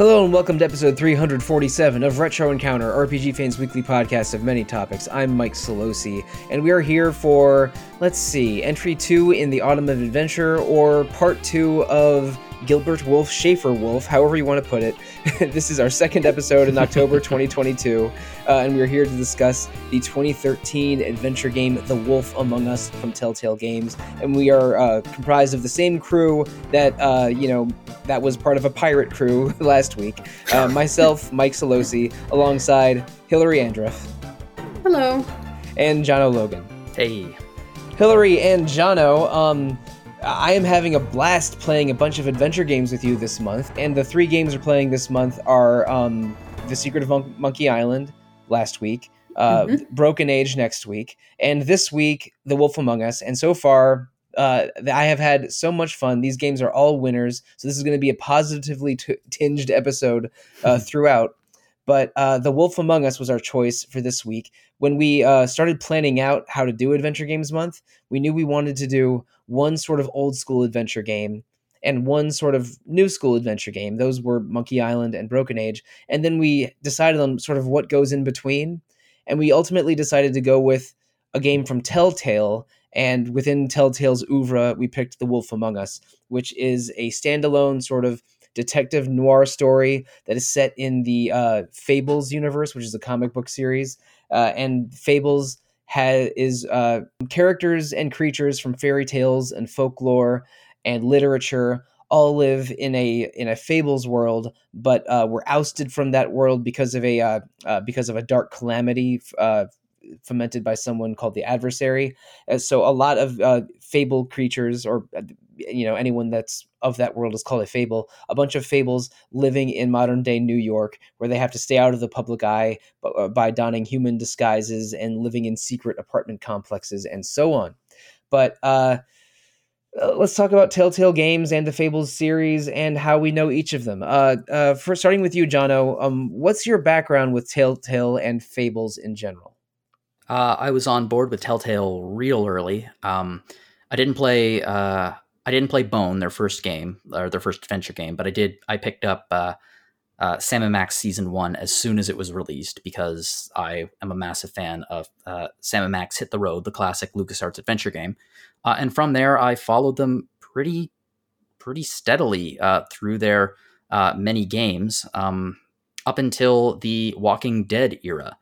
Hello and welcome to episode 347 of Retro Encounter, RPG Fans Weekly Podcast of Many Topics. I'm Mike Solosi, and we are here for, entry 2 in the Autumn of Adventure, or part 2 of Gilbert Wolfe, Schaefer Wolfe, however you want to put it. This is our second episode in October 2022, and we're here to discuss the 2013 adventure game The Wolf Among Us from Telltale Games. And we are comprised of the same crew that, that was part of a pirate crew last week. Myself, Mike Solosi, alongside Hillary Andreff. Hello. And John O'Logan. Hey. Hillary and Jono, I am having a blast playing a bunch of adventure games with you this month, and the three games we're playing this month are The Secret of Monkey Island last week, Broken Age next week, and this week, The Wolf Among Us. And so far, I have had so much fun. These games are all winners, so this is going to be a positively tinged episode throughout. But The Wolf Among Us was our choice for this week. When we started planning out how to do Adventure Games Month, we knew we wanted to do one sort of old school adventure game and one sort of new school adventure game. Those were Monkey Island and Broken Age. And then we decided on sort of what goes in between. And we ultimately decided to go with a game from Telltale. And within Telltale's oeuvre, we picked The Wolf Among Us, which is a standalone sort of detective noir story that is set in the Fables universe, which is a comic book series. And Fables is characters and creatures from fairy tales and folklore and literature all live in a Fables world, but were ousted from that world because of a dark calamity fomented by someone called the Adversary. And so a lot of fable creatures, or anyone that's of that world is called a fable. A bunch of fables living in modern day New York, where they have to stay out of the public eye by donning human disguises and living in secret apartment complexes and so on. But let's talk about Telltale Games and the Fables series and how we know each of them. Starting with you, Jono, what's your background with Telltale and Fables in general? I was on board with Telltale real early. I didn't play Bone, their first game or their first adventure game, but I picked up Sam & Max Season 1 as soon as it was released because I am a massive fan of Sam & Max Hit the Road, the classic LucasArts adventure game. And from there, I followed them pretty steadily through their many games up until the Walking Dead era.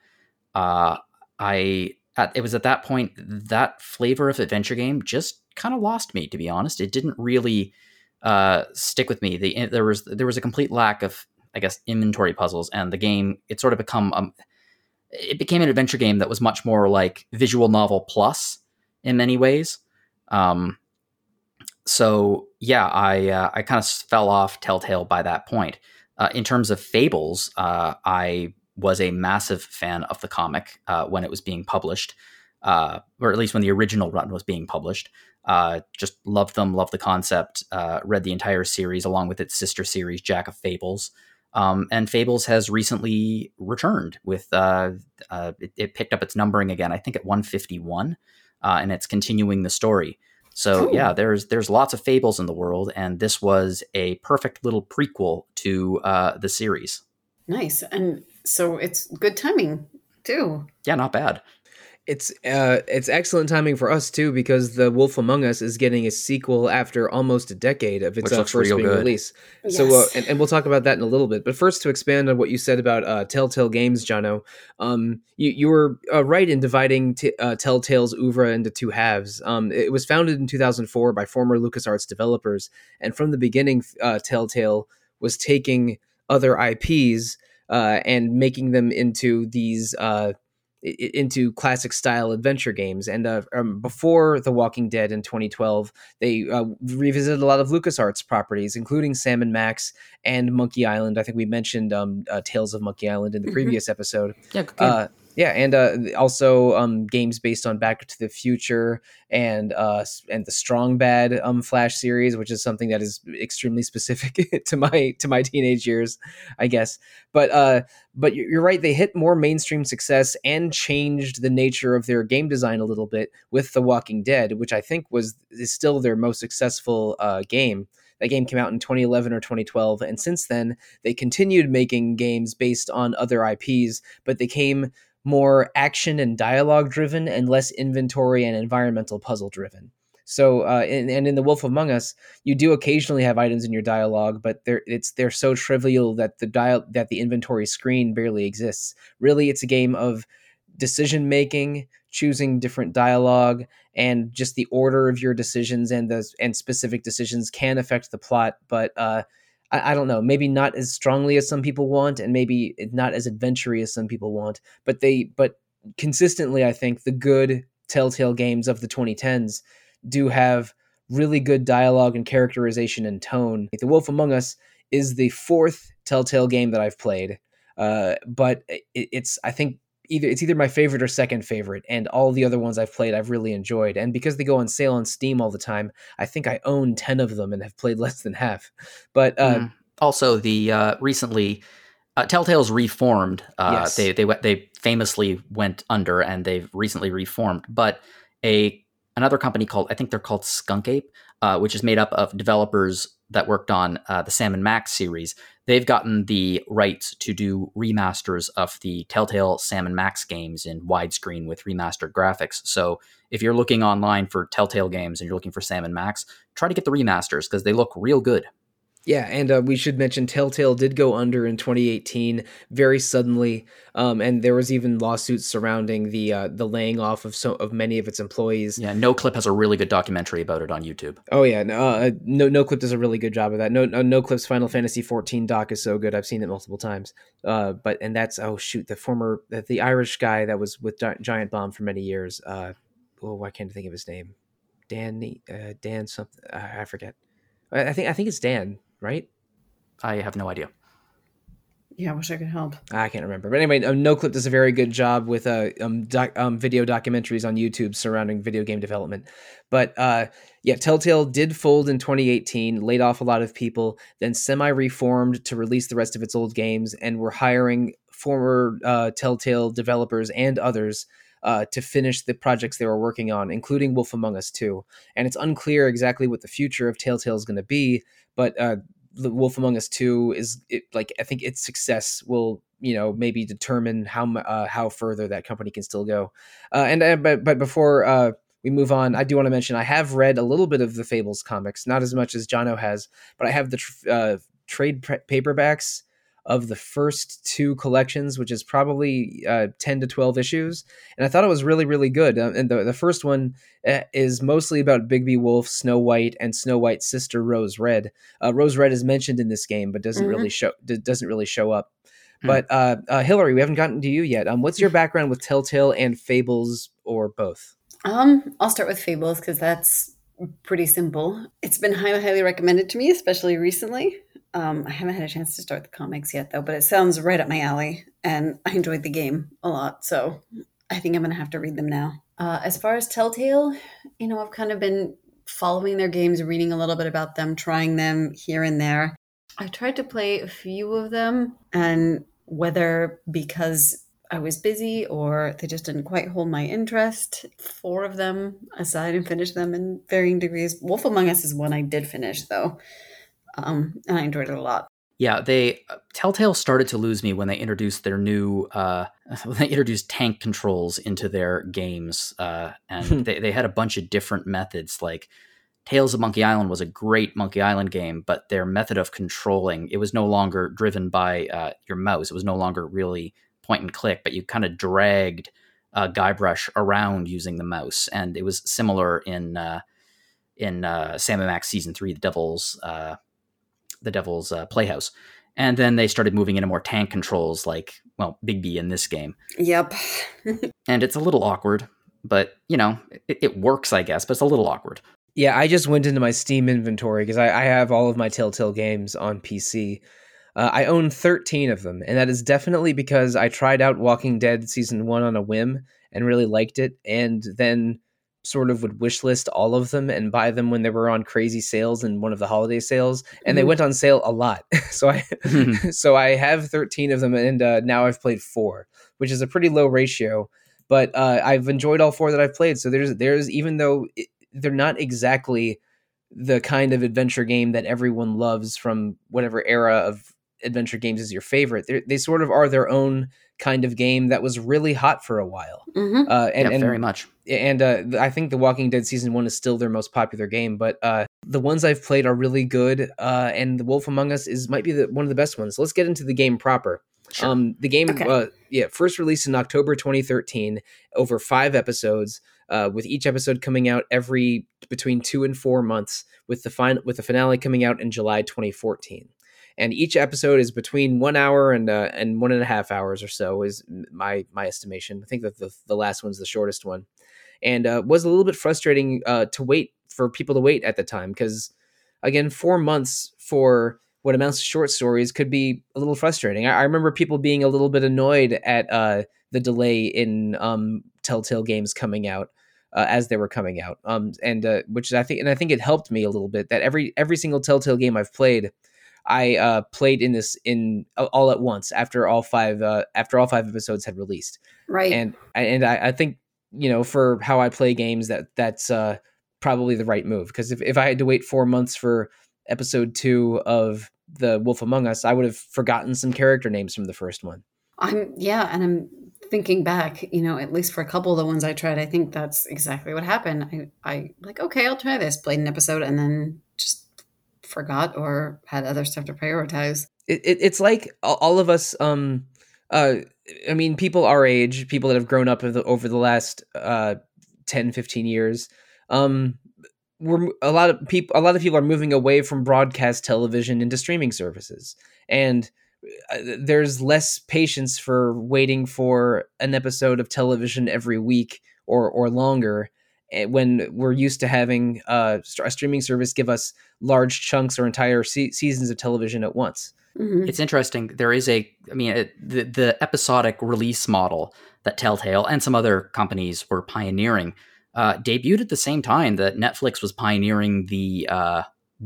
It was at that point that flavor of adventure game just kind of lost me, to be honest. It didn't really stick with me. There was a complete lack of, I guess, inventory puzzles, and the game, it sort of became an adventure game that was much more like visual novel plus in many ways. So yeah, I kind of fell off Telltale by that point. In terms of Fables, I was a massive fan of the comic when it was being published, or at least when the original run was being published. Just loved the concept, read the entire series along with its sister series, Jack of Fables. And Fables has recently returned with, it picked up its numbering again, I think at 151, and it's continuing the story. So yeah, there's lots of Fables in the world, and this was a perfect little prequel to the series. Nice. And so it's good timing too. Yeah, not bad. It's excellent timing for us too, because The Wolf Among Us is getting a sequel after almost a decade of its first big release. Yes. So, and we'll talk about that in a little bit. But first, to expand on what you said about Telltale Games, Jono, you were right in dividing Telltale's oeuvre into two halves. It was founded in 2004 by former LucasArts developers, and from the beginning, Telltale was taking other IPs and making them into these into classic style adventure games. And before The Walking Dead in 2012, they revisited a lot of LucasArts properties, including Sam & Max and Monkey Island. I think we mentioned Tales of Monkey Island in the previous episode. Yeah, good game. Also games based on Back to the Future and the Strong Bad Flash series, which is something that is extremely specific to my teenage years, I guess. But you're right; they hit more mainstream success and changed the nature of their game design a little bit with The Walking Dead, which I think is still their most successful game. That game came out in 2011 or 2012, and since then, they continued making games based on other IPs, but they came more action and dialogue-driven and less inventory and environmental puzzle-driven. So, and in The Wolf Among Us, you do occasionally have items in your dialogue, but they're so trivial that the inventory screen barely exists. Really, it's a game of decision making, choosing different dialogue, and just the order of your decisions and specific decisions can affect the plot. But I don't know, maybe not as strongly as some people want, and maybe not as adventurous as some people want. But consistently, I think the good Telltale games of the 2010s. Do have really good dialogue and characterization and tone. The Wolf Among Us is the fourth Telltale game that I've played, but it's either my favorite or second favorite, and all the other ones I've played I've really enjoyed. And because they go on sale on Steam all the time, I think I own 10 of them and have played less than half. But also the recently Telltale's reformed. Yes. They famously went under, and they've recently reformed. But another company called Skunk Ape, which is made up of developers that worked on the Sam and Max series. They've gotten the rights to do remasters of the Telltale Sam and Max games in widescreen with remastered graphics. So if you're looking online for Telltale games and you're looking for Sam and Max, try to get the remasters because they look real good. Yeah, and we should mention Telltale did go under in 2018 very suddenly, and there was even lawsuits surrounding the laying off of many of its employees. Yeah, NoClip has a really good documentary about it on YouTube. Oh yeah, NoClip does a really good job of that. NoClip's Final Fantasy XIV doc is so good; I've seen it multiple times. But that's the Irish guy that was with Giant Bomb for many years. Why can't I think of his name? Dan something. I forget. I think it's Dan, right? I have no idea. Yeah, I wish I could help. I can't remember. But anyway, NoClip does a very good job with video documentaries on YouTube surrounding video game development. But Telltale did fold in 2018, laid off a lot of people, then semi-reformed to release the rest of its old games, and were hiring former Telltale developers and others to finish the projects they were working on, including Wolf Among Us 2. And it's unclear exactly what the future of Telltale is going to be, but the Wolf Among Us 2 I think its success will, maybe determine how further that company can still go. But before we move on, I do want to mention I have read a little bit of the Fables comics, not as much as Jono has, but I have the trade paperbacks of the first two collections, which is probably 10 to 12 issues. And I thought it was really, really good. And the first one is mostly about Bigby Wolf, Snow White, and Snow White's sister, Rose Red. Rose Red is mentioned in this game, but doesn't really show up. Mm-hmm. But Hillary, we haven't gotten to you yet. What's your background with Telltale and Fables, or both? I'll start with Fables because that's pretty simple. It's been highly recommended to me, especially recently. I haven't had a chance to start the comics yet, though, but it sounds right up my alley, and I enjoyed the game a lot, so I think I'm going to have to read them now. As far as Telltale, I've kind of been following their games, reading a little bit about them, trying them here and there. I tried to play a few of them, and whether because I was busy or they just didn't quite hold my interest, 4 of them aside and finished them in varying degrees. Wolf Among Us is one I did finish, though. And I enjoyed it a lot. Yeah, Telltale started to lose me when they introduced their when they introduced tank controls into their games, and they had a bunch of different methods. Like Tales of Monkey Island was a great Monkey Island game, but their method of controlling, it was no longer driven by your mouse. It was no longer really point and click, but you kind of dragged Guybrush around using the mouse, and it was similar in Sam and Max Season 3, the Devil's Playhouse. And then they started moving into more tank controls like Bigby in this game. Yep. And it's a little awkward, but, it works, I guess, but it's a little awkward. Yeah, I just went into my Steam inventory because I have all of my Telltale games on PC. I own 13 of them, and that is definitely because I tried out Walking Dead Season 1 on a whim and really liked it, and then sort of would wishlist all of them and buy them when they were on crazy sales in one of the holiday sales, and they went on sale a lot. So I have 13 of them, and now I've played 4, which is a pretty low ratio, but I've enjoyed all 4 that I've played. So there's even though they're not exactly the kind of adventure game that everyone loves from whatever era of adventure games is your favorite. They sort of are their own kind of game that was really hot for a while. Mm-hmm. And very much. And I think The Walking Dead Season 1 is still their most popular game, but the ones I've played are really good, and The Wolf Among Us might be one of the best ones. Let's get into the game proper. Sure. The game, okay. First released in October 2013, over 5 episodes, with each episode coming out every between 2 and 4 months, with the finale coming out in July 2014. And each episode is between 1 hour and 1.5 hours or so is my estimation. I think that the last one's the shortest one, and was a little bit frustrating for people to wait at the time, because again, 4 months for what amounts to short stories could be a little frustrating. I remember people being a little bit annoyed at the delay in Telltale games coming out as they were coming out, which I think it helped me a little bit that every single Telltale game I've played, I played in all at once after all five episodes had released. Right. And I think, you know, for how I play games, that's probably the right move. Cause if I had to wait 4 months for episode 2 of The Wolf Among Us, I would have forgotten some character names from the first one. I'm thinking back, you know, at least for a couple of the ones I tried, I think that's exactly what happened. I like, okay, I'll try this, played an episode and then just forgot or had other stuff to prioritize. It's like all of us, people our age, people that have grown up over the last 10, 15 years, a lot of people are moving away from broadcast television into streaming services, and there's less patience for waiting for an episode of television every week or longer, when we're used to having a streaming service give us large chunks or entire seasons of television at once. Mm-hmm. It's interesting. There is the episodic release model that Telltale and some other companies were pioneering debuted at the same time that Netflix was pioneering the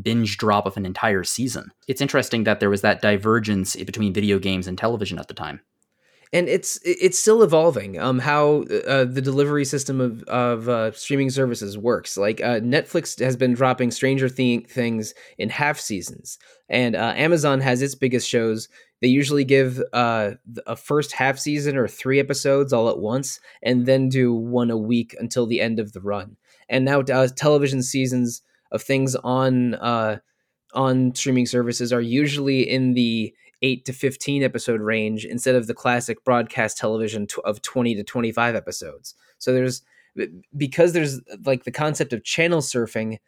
binge drop of an entire season. It's interesting that there was that divergence between video games and television at the time. And it's still evolving how the delivery system of streaming services works. Like Netflix has been dropping Stranger Things in half seasons, and Amazon has its biggest shows. They usually give a first half season or 3 episodes all at once, and then do one a week until the end of the run. And now television seasons of things on streaming services are usually in the 8 to 15 episode range instead of the classic broadcast television of 20 to 25 episodes. So because there's like the concept of channel surfing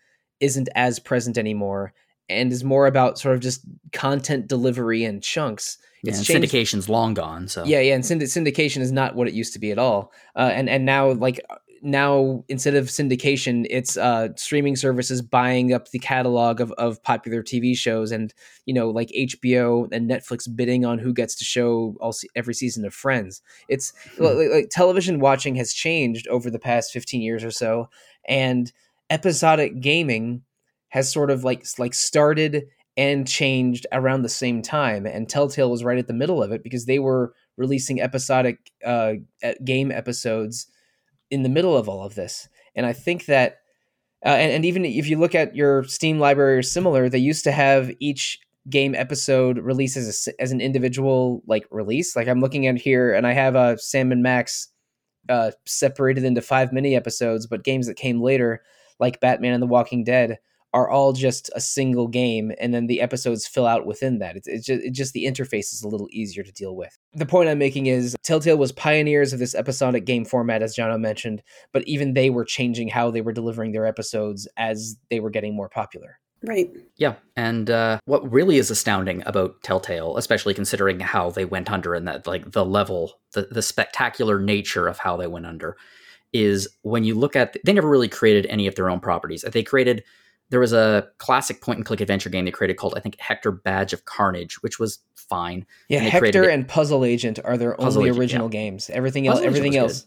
isn't as present anymore and is more about sort of just content delivery in chunks. Syndication's long gone. So yeah. And syndication is not what it used to be at all. Now instead of syndication, it's streaming services buying up the catalog of popular TV shows, and you know, like HBO and Netflix bidding on who gets to show every season of Friends. It's like television watching has changed over the past 15 years or so, and episodic gaming has sort of like started and changed around the same time, and Telltale was right at the middle of it because they were releasing episodic game episodes in the middle of all of this. And I think that and even if you look at your Steam library or similar, they used to have each game episode released as an individual like release. Like I'm looking at here and I have Sam and Max separated into 5 mini episodes, but games that came later like Batman and The Walking Dead are all just a single game, and then the episodes fill out within that. It's just the interface is a little easier to deal with. The point I'm making is Telltale was pioneers of this episodic game format, as Jono mentioned, but even they were changing how they were delivering their episodes as they were getting more popular. Right. Yeah, and what really is astounding about Telltale, especially considering how they went under and that like the level, the spectacular nature of how they went under, is when you look at they never really created any of their own properties. There was a classic point-and-click adventure game they created called, I think, Hector Badge of Carnage, which was fine. Yeah, and Hector and Puzzle Agent are their only original games. Everything else, everything else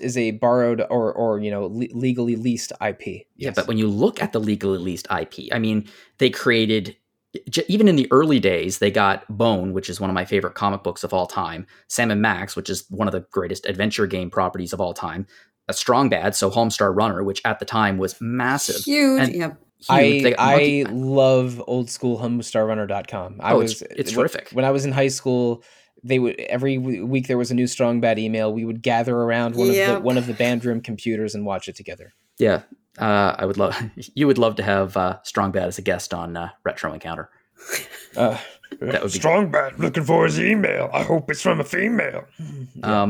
is a borrowed or legally leased IP. Yes. Yeah, but when you look at the legally leased IP, I mean, they created, even in the early days, they got Bone, which is one of my favorite comic books of all time, Sam and Max, which is one of the greatest adventure game properties of all time, a strong bad, so Homestar Runner, which at the time was massive. Huge, and yep. Huge. I love old school homestarrunner.com. It's terrific. When I was in high school, they would every week there was a new strong bad email. We would gather around one of the band room computers and watch it together. Yeah. You would love to have Strong Bad as a guest on Retro Encounter. That would be Strong Bad looking for his email. I hope it's from a female. Yeah.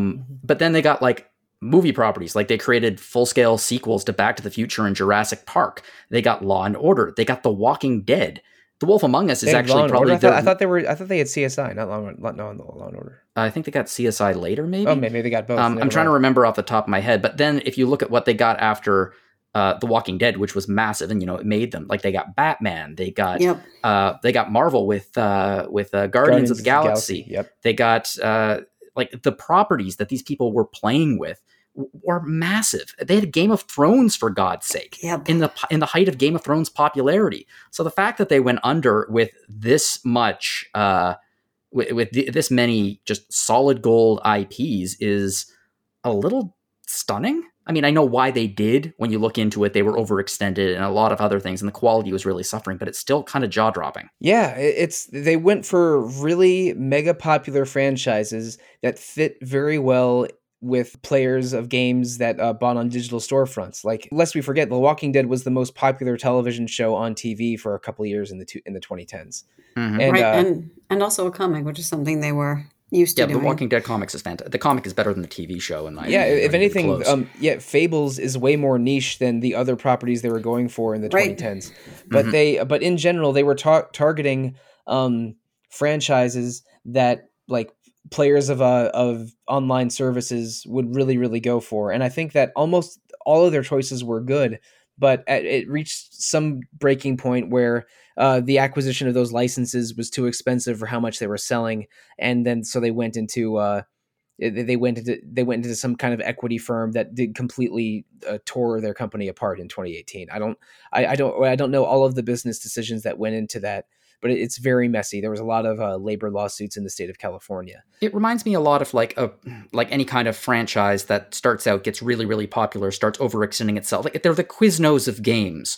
But then they got like movie properties. Like they created full-scale sequels to Back to the Future and Jurassic Park. They got Law and Order. They got The Walking Dead. The Wolf Among Us is actually probably. I thought they had CSI, not Law and Order. I think they got CSI later, maybe. Oh, maybe they got both. I'm trying to remember off the top of my head. But then if you look at what they got after The Walking Dead, which was massive, and it made them like they got Batman, they got Marvel with Guardians of the Galaxy. Yep. They got like the properties that these people were playing with were massive. They had Game of Thrones, for God's sake, in the height of Game of Thrones popularity. So the fact that they went under with this much, with this many just solid gold IPs is a little stunning. I mean, I know why they did. When you look into it, they were overextended and a lot of other things, and the quality was really suffering, but it's still kind of jaw-dropping. Yeah, they went for really mega popular franchises that fit very well with players of games that bought on digital storefronts. Like, lest we forget, The Walking Dead was the most popular television show on TV for a couple of years in the 2010s. Mm-hmm. And, and also a comic, which is something they were used to doing. The Walking Dead comics is fantastic. The comic is better than the TV show, in my opinion. If anything, Fables is way more niche than the other properties they were going for in the 2010s. But mm-hmm. but in general, they were targeting franchises that like players of online services would really, really go for. And I think that almost all of their choices were good, but it reached some breaking point where the acquisition of those licenses was too expensive for how much they were selling, and then so they went into some kind of equity firm that did completely tore their company apart in 2018. I don't know all of the business decisions that went into that, but it's very messy. There was a lot of labor lawsuits in the state of California. It reminds me a lot of like any kind of franchise that starts out, gets really, really popular, starts overextending itself. Like they're the Quiznos of games.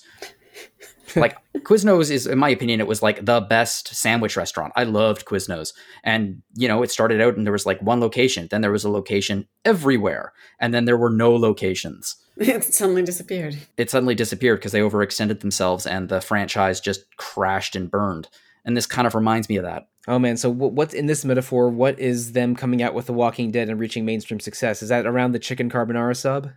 Like Quiznos is, in my opinion, it was like the best sandwich restaurant. I loved Quiznos. And, it started out and there was like one location. Then there was a location everywhere. And then there were no locations. It suddenly disappeared because they overextended themselves and the franchise just crashed and burned. And this kind of reminds me of that. Oh, man. So what's in this metaphor? What is them coming out with The Walking Dead and reaching mainstream success? Is that around the chicken carbonara sub?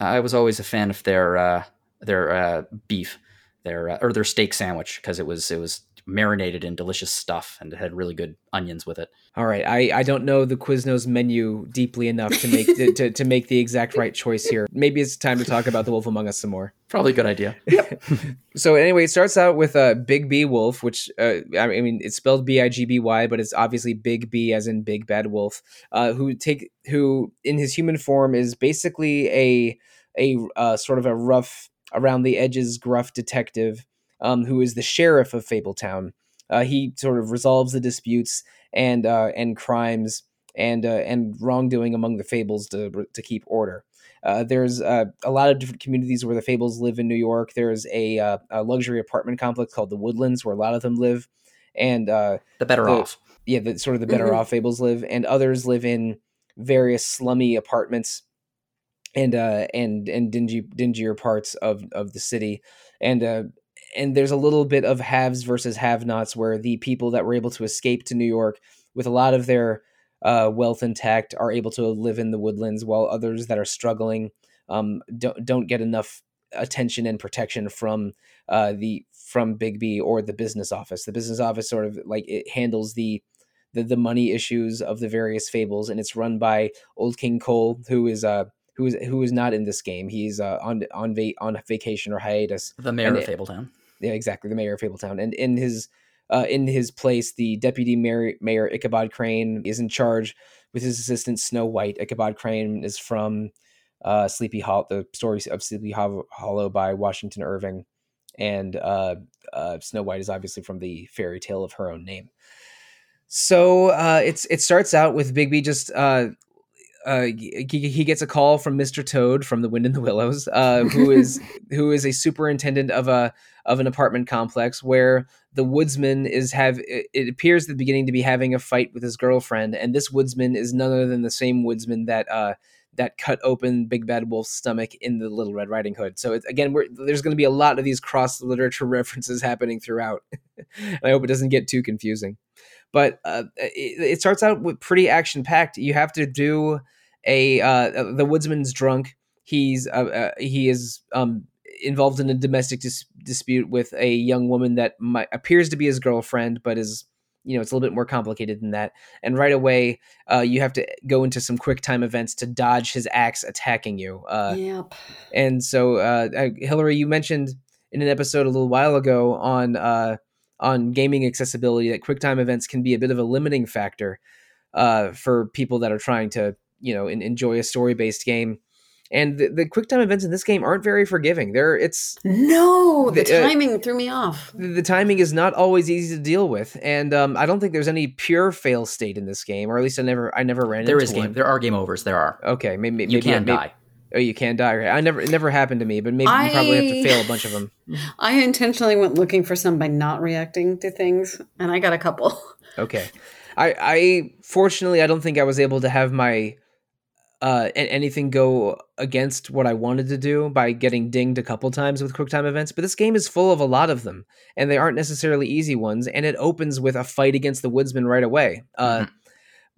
I was always a fan of their beef. Their steak sandwich, because it was marinated in delicious stuff and it had really good onions with it. All right, I don't know the Quiznos menu deeply enough to make to make the exact right choice here. Maybe it's time to talk about The Wolf Among Us some more. Probably a good idea. Yep. So anyway, it starts out with a Big B Wolf, which it's spelled B-I-G-B-Y, but it's obviously Big B as in Big Bad Wolf, who in his human form is basically a sort of a rough, around the edges, gruff detective who is the sheriff of Fabletown. He sort of resolves the disputes and crimes and wrongdoing among the Fables to keep order. There's a lot of different communities where the Fables live in New York. There's a luxury apartment complex called the Woodlands where a lot of them live, and the better off Fables live, and others live in various slummy apartments and dingier parts of the city. And there's a little bit of haves versus have-nots, where the people that were able to escape to New York with a lot of their wealth intact are able to live in the Woodlands, while others that are struggling don't get enough attention and protection from Big B or the business office. The business office sort of like it handles the money issues of the various Fables, and it's run by Old King Cole, who is not in this game. He's on vacation or hiatus. The mayor of Fabletown. Yeah, exactly. The mayor of Fabletown. And in his place, the deputy mayor Ichabod Crane is in charge with his assistant Snow White. Ichabod Crane is from Sleepy Hollow, the story of Sleepy Hollow by Washington Irving. And Snow White is obviously from the fairy tale of her own name. So it starts out with Big B just he gets a call from Mr. Toad from The Wind in the Willows, who is a superintendent of an apartment complex where the woodsman it appears at the beginning to be having a fight with his girlfriend, and this woodsman is none other than the same woodsman that cut open Big Bad Wolf's stomach in the Little Red Riding Hood. So there's going to be a lot of these cross literature references happening throughout. And I hope it doesn't get too confusing. But it starts out with pretty action packed. You have to do the woodsman's drunk. He is involved in a domestic dispute with a young woman that appears to be his girlfriend, but is, you know, it's a little bit more complicated than that. And right away, you have to go into some quick time events to dodge his axe attacking you. Yep. And so, Hillary, you mentioned in an episode a little while ago on gaming accessibility that quick time events can be a bit of a limiting factor for people that are trying to, you know, enjoy a story based game. And the quick time events in this game aren't very forgiving. The timing threw me off. The timing is not always easy to deal with, and I don't think there's any pure fail state in this game, or at least I never ran into one. There are game overs. There are. Okay, maybe you can die. Oh, you can die. Right? It never happened to me, but maybe you probably have to fail a bunch of them. I intentionally went looking for some by not reacting to things, and I got a couple. Okay, I fortunately I don't think I was able to have my anything go against what I wanted to do by getting dinged a couple times with quick time events, but this game is full of a lot of them, and they aren't necessarily easy ones. And it opens with a fight against the woodsman right away.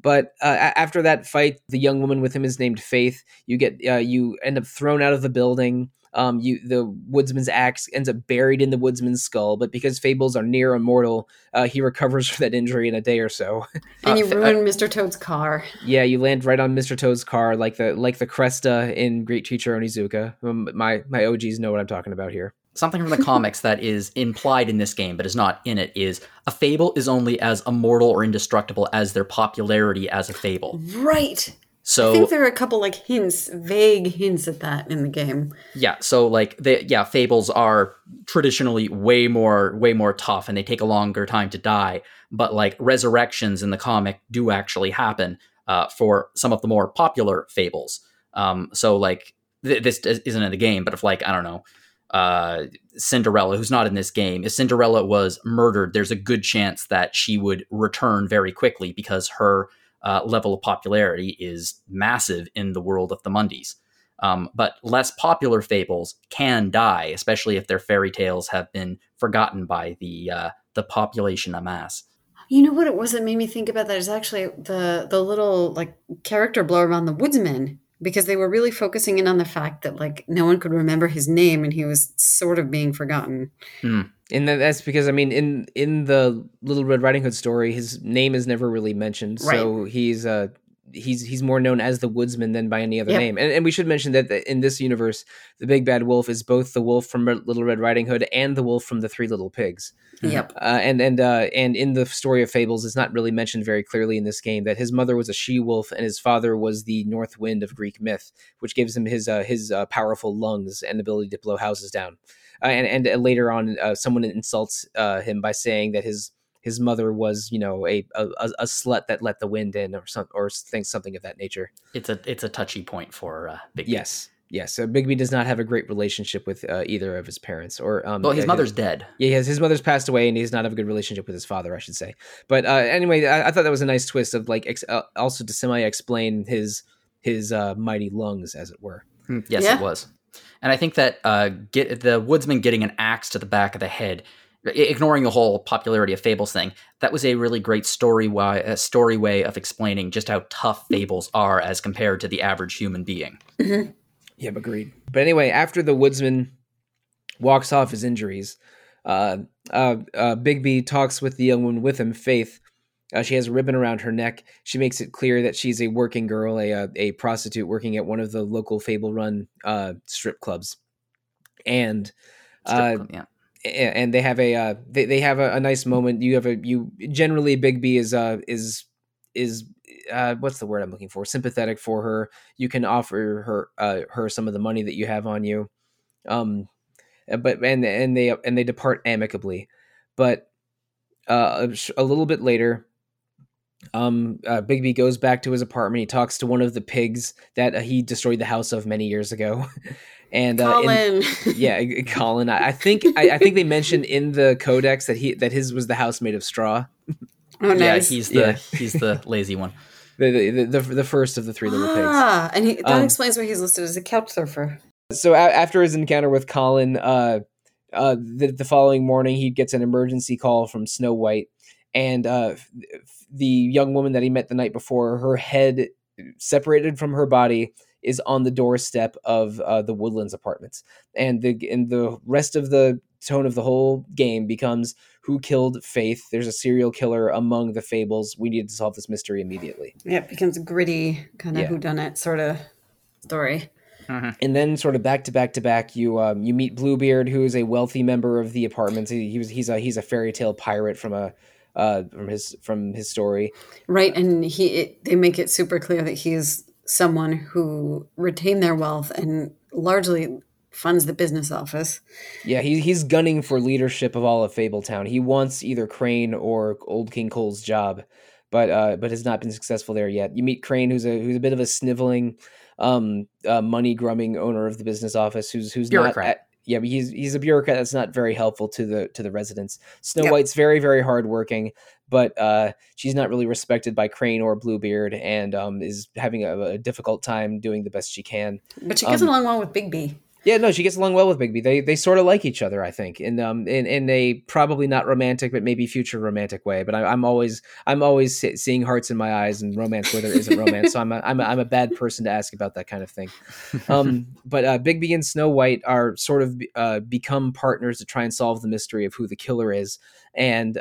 But after that fight, the young woman with him is named Faith. You get you end up thrown out of the building. The woodsman's axe ends up buried in the woodsman's skull, but because fables are near immortal, he recovers from that injury in a day or so. And you ruin Mr. Toad's car. Yeah, you land right on Mr. Toad's car, like the Cresta in Great Teacher Onizuka. My OGs know what I'm talking about here. Something from the comics that is implied in this game, but is not in it, is a fable is only as immortal or indestructible as their popularity as a fable. Right. So I think there are a couple vague hints at that in the game. Yeah, so fables are traditionally way more tough, and they take a longer time to die. But resurrections in the comic do actually happen for some of the more popular fables. This isn't in the game, but if I don't know, Cinderella, who's not in this game, if Cinderella was murdered, there's a good chance that she would return very quickly because her level of popularity is massive in the world of the Mundys. But less popular fables can die, especially if their fairy tales have been forgotten by the population amass. You know what it was that made me think about that is actually the little character blurb on the woodsman, because they were really focusing in on the fact that no one could remember his name and he was sort of being forgotten. Mm. And that's because, I mean, in the Little Red Riding Hood story, his name is never really mentioned. Right. So he's more known as the woodsman than by any other name. And we should mention that in this universe, the Big Bad Wolf is both the wolf from Little Red Riding Hood and the wolf from the Three Little Pigs. Yep. And in the story of fables, it's not really mentioned very clearly in this game that his mother was a she-wolf and his father was the North Wind of Greek myth, which gives him his powerful lungs and ability to blow houses down. And later on, someone insults him by saying that his mother was, you know, a slut that let the wind in, something of that nature. It's a touchy point for Bigby. Yes. So Bigby does not have a great relationship with either of his parents. Well, his mother's dead. Yeah, his mother's passed away, and he does not have a good relationship with his father, I should say. But anyway, I thought that was a nice twist of also to semi-explain his mighty lungs, as it were. Yes, yeah. It was. And I think that the woodsman getting an axe to the back of the head, ignoring the whole popularity of fables thing, that was a really great story way of explaining just how tough fables are as compared to the average human being. Mm-hmm. Yeah, agreed. But anyway, after the woodsman walks off his injuries, Bigby talks with the young woman with him, Faith. She has a ribbon around her neck. She makes it clear that she's a working girl, a prostitute working at one of the local Fable-run strip clubs, and they have a nice moment. Generally Bigby is what's the word I'm looking for? Sympathetic for her. You can offer her some of the money that you have on you, but they depart amicably, but a little bit later. Bigby goes back to his apartment. He talks to one of the pigs that he destroyed the house of many years ago. And Colin. Colin. I think they mentioned in the codex that his was the house made of straw. Oh, nice. Yeah, he's the lazy one. The first of the three little pigs. Ah, and that explains why he's listed as a couch surfer. So after his encounter with Colin, the following morning he gets an emergency call from Snow White, and the young woman that he met the night before, her head separated from her body, is on the doorstep of the Woodlands Apartments, and the rest of the tone of the whole game becomes, who killed Faith? There's a serial killer among the fables. We need to solve this mystery immediately. Yeah, it becomes a gritty kind of whodunit sort of story. Uh-huh. And then sort of back to back, you meet Bluebeard, who is a wealthy member of the Apartments. He's a fairy tale pirate from his story. Right, and they make it super clear that he's someone who retained their wealth and largely funds the business office. Yeah, he's gunning for leadership of all of Fabletown. He wants either Crane or Old King Cole's job, but has not been successful there yet. You meet Crane, who's a bit of a sniveling, money grubbing owner of the business office, who's bureaucrat. But he's a bureaucrat that's not very helpful to the residents. Snow White's very, very hardworking, but she's not really respected by Crane or Bluebeard, and is having a difficult time doing the best she can. But she gets along well with Bigby. Yeah, no, she gets along well with Bigby. They sort of like each other, I think, in a probably not romantic, but maybe future romantic way. But I'm always seeing hearts in my eyes and romance where there isn't romance. So I'm a bad person to ask about that kind of thing. But Bigby and Snow White are sort of become partners to try and solve the mystery of who the killer is, and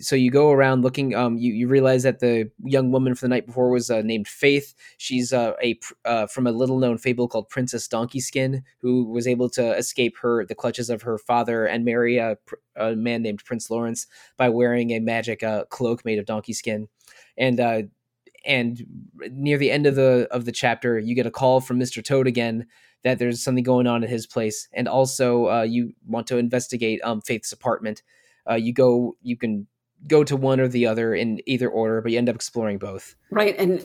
so you go around looking. You realize that the young woman from the night before was named Faith. She's from a little-known fable called Princess Donkey Skin, who was able to escape the clutches of her father and marry a man named Prince Lawrence by wearing a magic cloak made of donkey skin. And near the end of the chapter, you get a call from Mr. Toad again that there's something going on at his place, and also you want to investigate Faith's apartment. You can go to one or the other in either order, but you end up exploring both. Right. And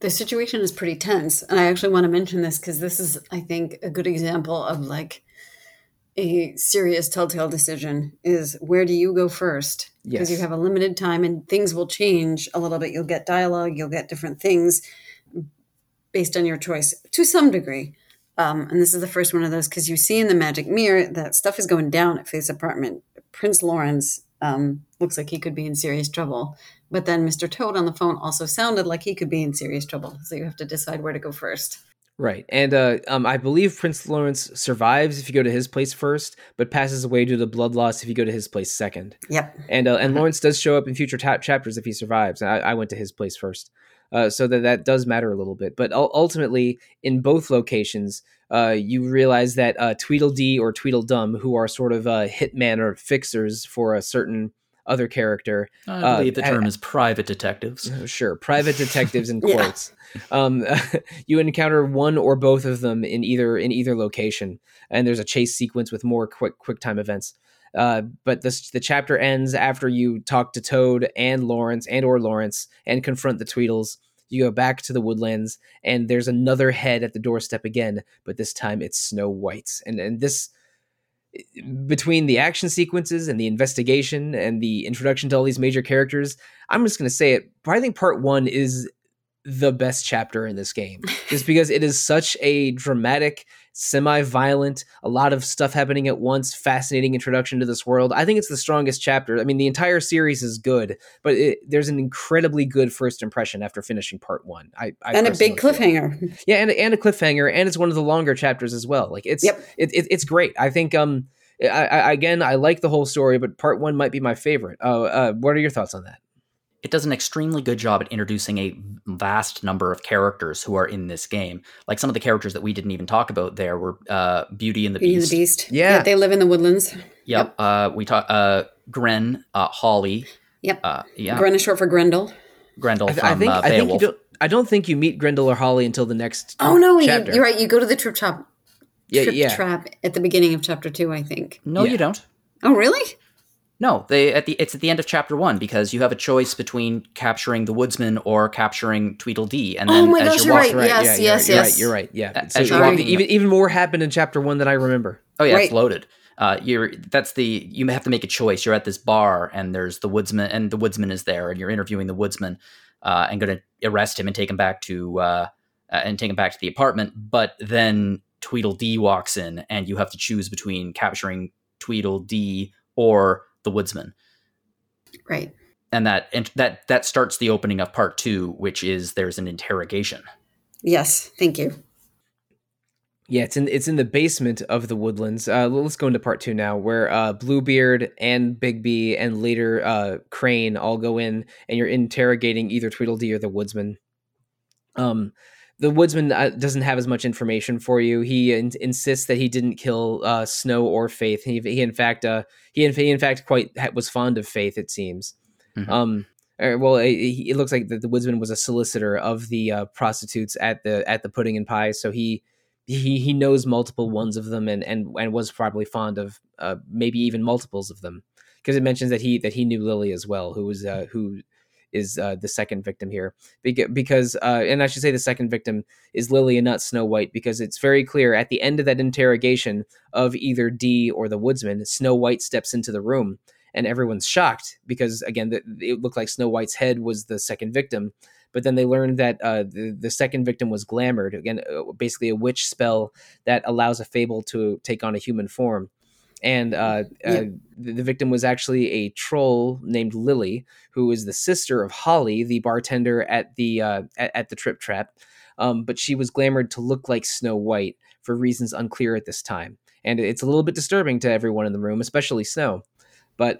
the situation is pretty tense. And I actually want to mention this because this is, I think, a good example of like a serious telltale decision is, where do you go first? Because you have a limited time and things will change a little bit. You'll get dialogue, you'll get different things based on your choice to some degree. And this is the first one of those, because you see in the magic mirror that stuff is going down at Faith's apartment. Prince Lawrence looks like he could be in serious trouble. But then Mr. Toad on the phone also sounded like he could be in serious trouble. So you have to decide where to go first. Right. And I believe Prince Lawrence survives if you go to his place first, but passes away due to blood loss if you go to his place second. Yep. And Lawrence does show up in future chapters if he survives. I went to his place first. So that does matter a little bit. But ultimately, in both locations, you realize that Tweedledee or Tweedledum, who are sort of hitman or fixers for a certain other character. I believe the term is private detectives. Sure, private detectives in quotes. Yeah. You encounter one or both of them in either location. And there's a chase sequence with more quick time events. But the chapter ends after you talk to Toad and Lawrence and confront the Tweedles. You go back to the Woodlands, and there's another head at the doorstep again, but this time it's Snow White's. And this, between the action sequences and the investigation and the introduction to all these major characters, I'm just going to say it, I think part one is the best chapter in this game, just because it is such a dramatic, semi-violent, a lot of stuff happening at once, fascinating introduction to this world. I think it's the strongest chapter. I mean, the entire series is good, but there's an incredibly good first impression after finishing part one. And a big cliffhanger. Yeah, and a cliffhanger, and it's one of the longer chapters as well. Like it's great. I think I like the whole story, but part one might be my favorite. What are your thoughts on that? It does an extremely good job at introducing a vast number of characters who are in this game. Like some of the characters that we didn't even talk about there were Beauty and the Beast. Beauty and the Beast. Yeah, they live in the Woodlands. Yep. We talk Gren, Holly. Yep. Gren is short for Grendel. Grendel from Beowulf. I don't think you meet Grendel or Holly until the next chapter. Oh, no, you're right. You go to the Trip Trap at the beginning of chapter 2, I think. No, you don't. Oh, really? No, it's at the end of chapter 1, because you have a choice between capturing the woodsman or capturing Tweedledee. And then, oh my gosh, you're right. Yes. You're right. Yeah. So even more happened in chapter 1 than I remember. Oh yeah, right. It's loaded. You have to make a choice. You're at this bar, and there's the woodsman, and the woodsman is there, and you're interviewing the woodsman, and going to arrest him and take him back to the apartment. But then Tweedledee walks in, and you have to choose between capturing Tweedledee or the woodsman, right? And that starts the opening of part 2, which is there's an interrogation. Yes, thank you. Yeah, it's in the basement of the Woodlands. Let's go into part 2 now, where Bluebeard and Bigby and later Crane all go in, and you're interrogating either Tweedledee or the Woodsman. The Woodsman doesn't have as much information for you. He insists that he didn't kill Snow or Faith. He in fact was fond of Faith, it seems. Mm-hmm. It looks like the Woodsman was a solicitor of the prostitutes at the Pudding and Pie, so he knows multiple ones of them and was probably fond of maybe even multiples of them, because it mentions that he knew Lily as well, who is the second victim here, because and I should say the second victim is Lily and not Snow White, because it's very clear at the end of that interrogation of either Dee or the Woodsman, Snow White steps into the room and everyone's shocked because again it looked like Snow White's head was the second victim. But then they learned that the second victim was Glamored, again, basically a witch spell that allows a fable to take on a human form. And the victim was actually a troll named Lily, who is the sister of Holly, the bartender at the Trip Trap. But she was glamored to look like Snow White for reasons unclear at this time. And it's a little bit disturbing to everyone in the room, especially Snow. But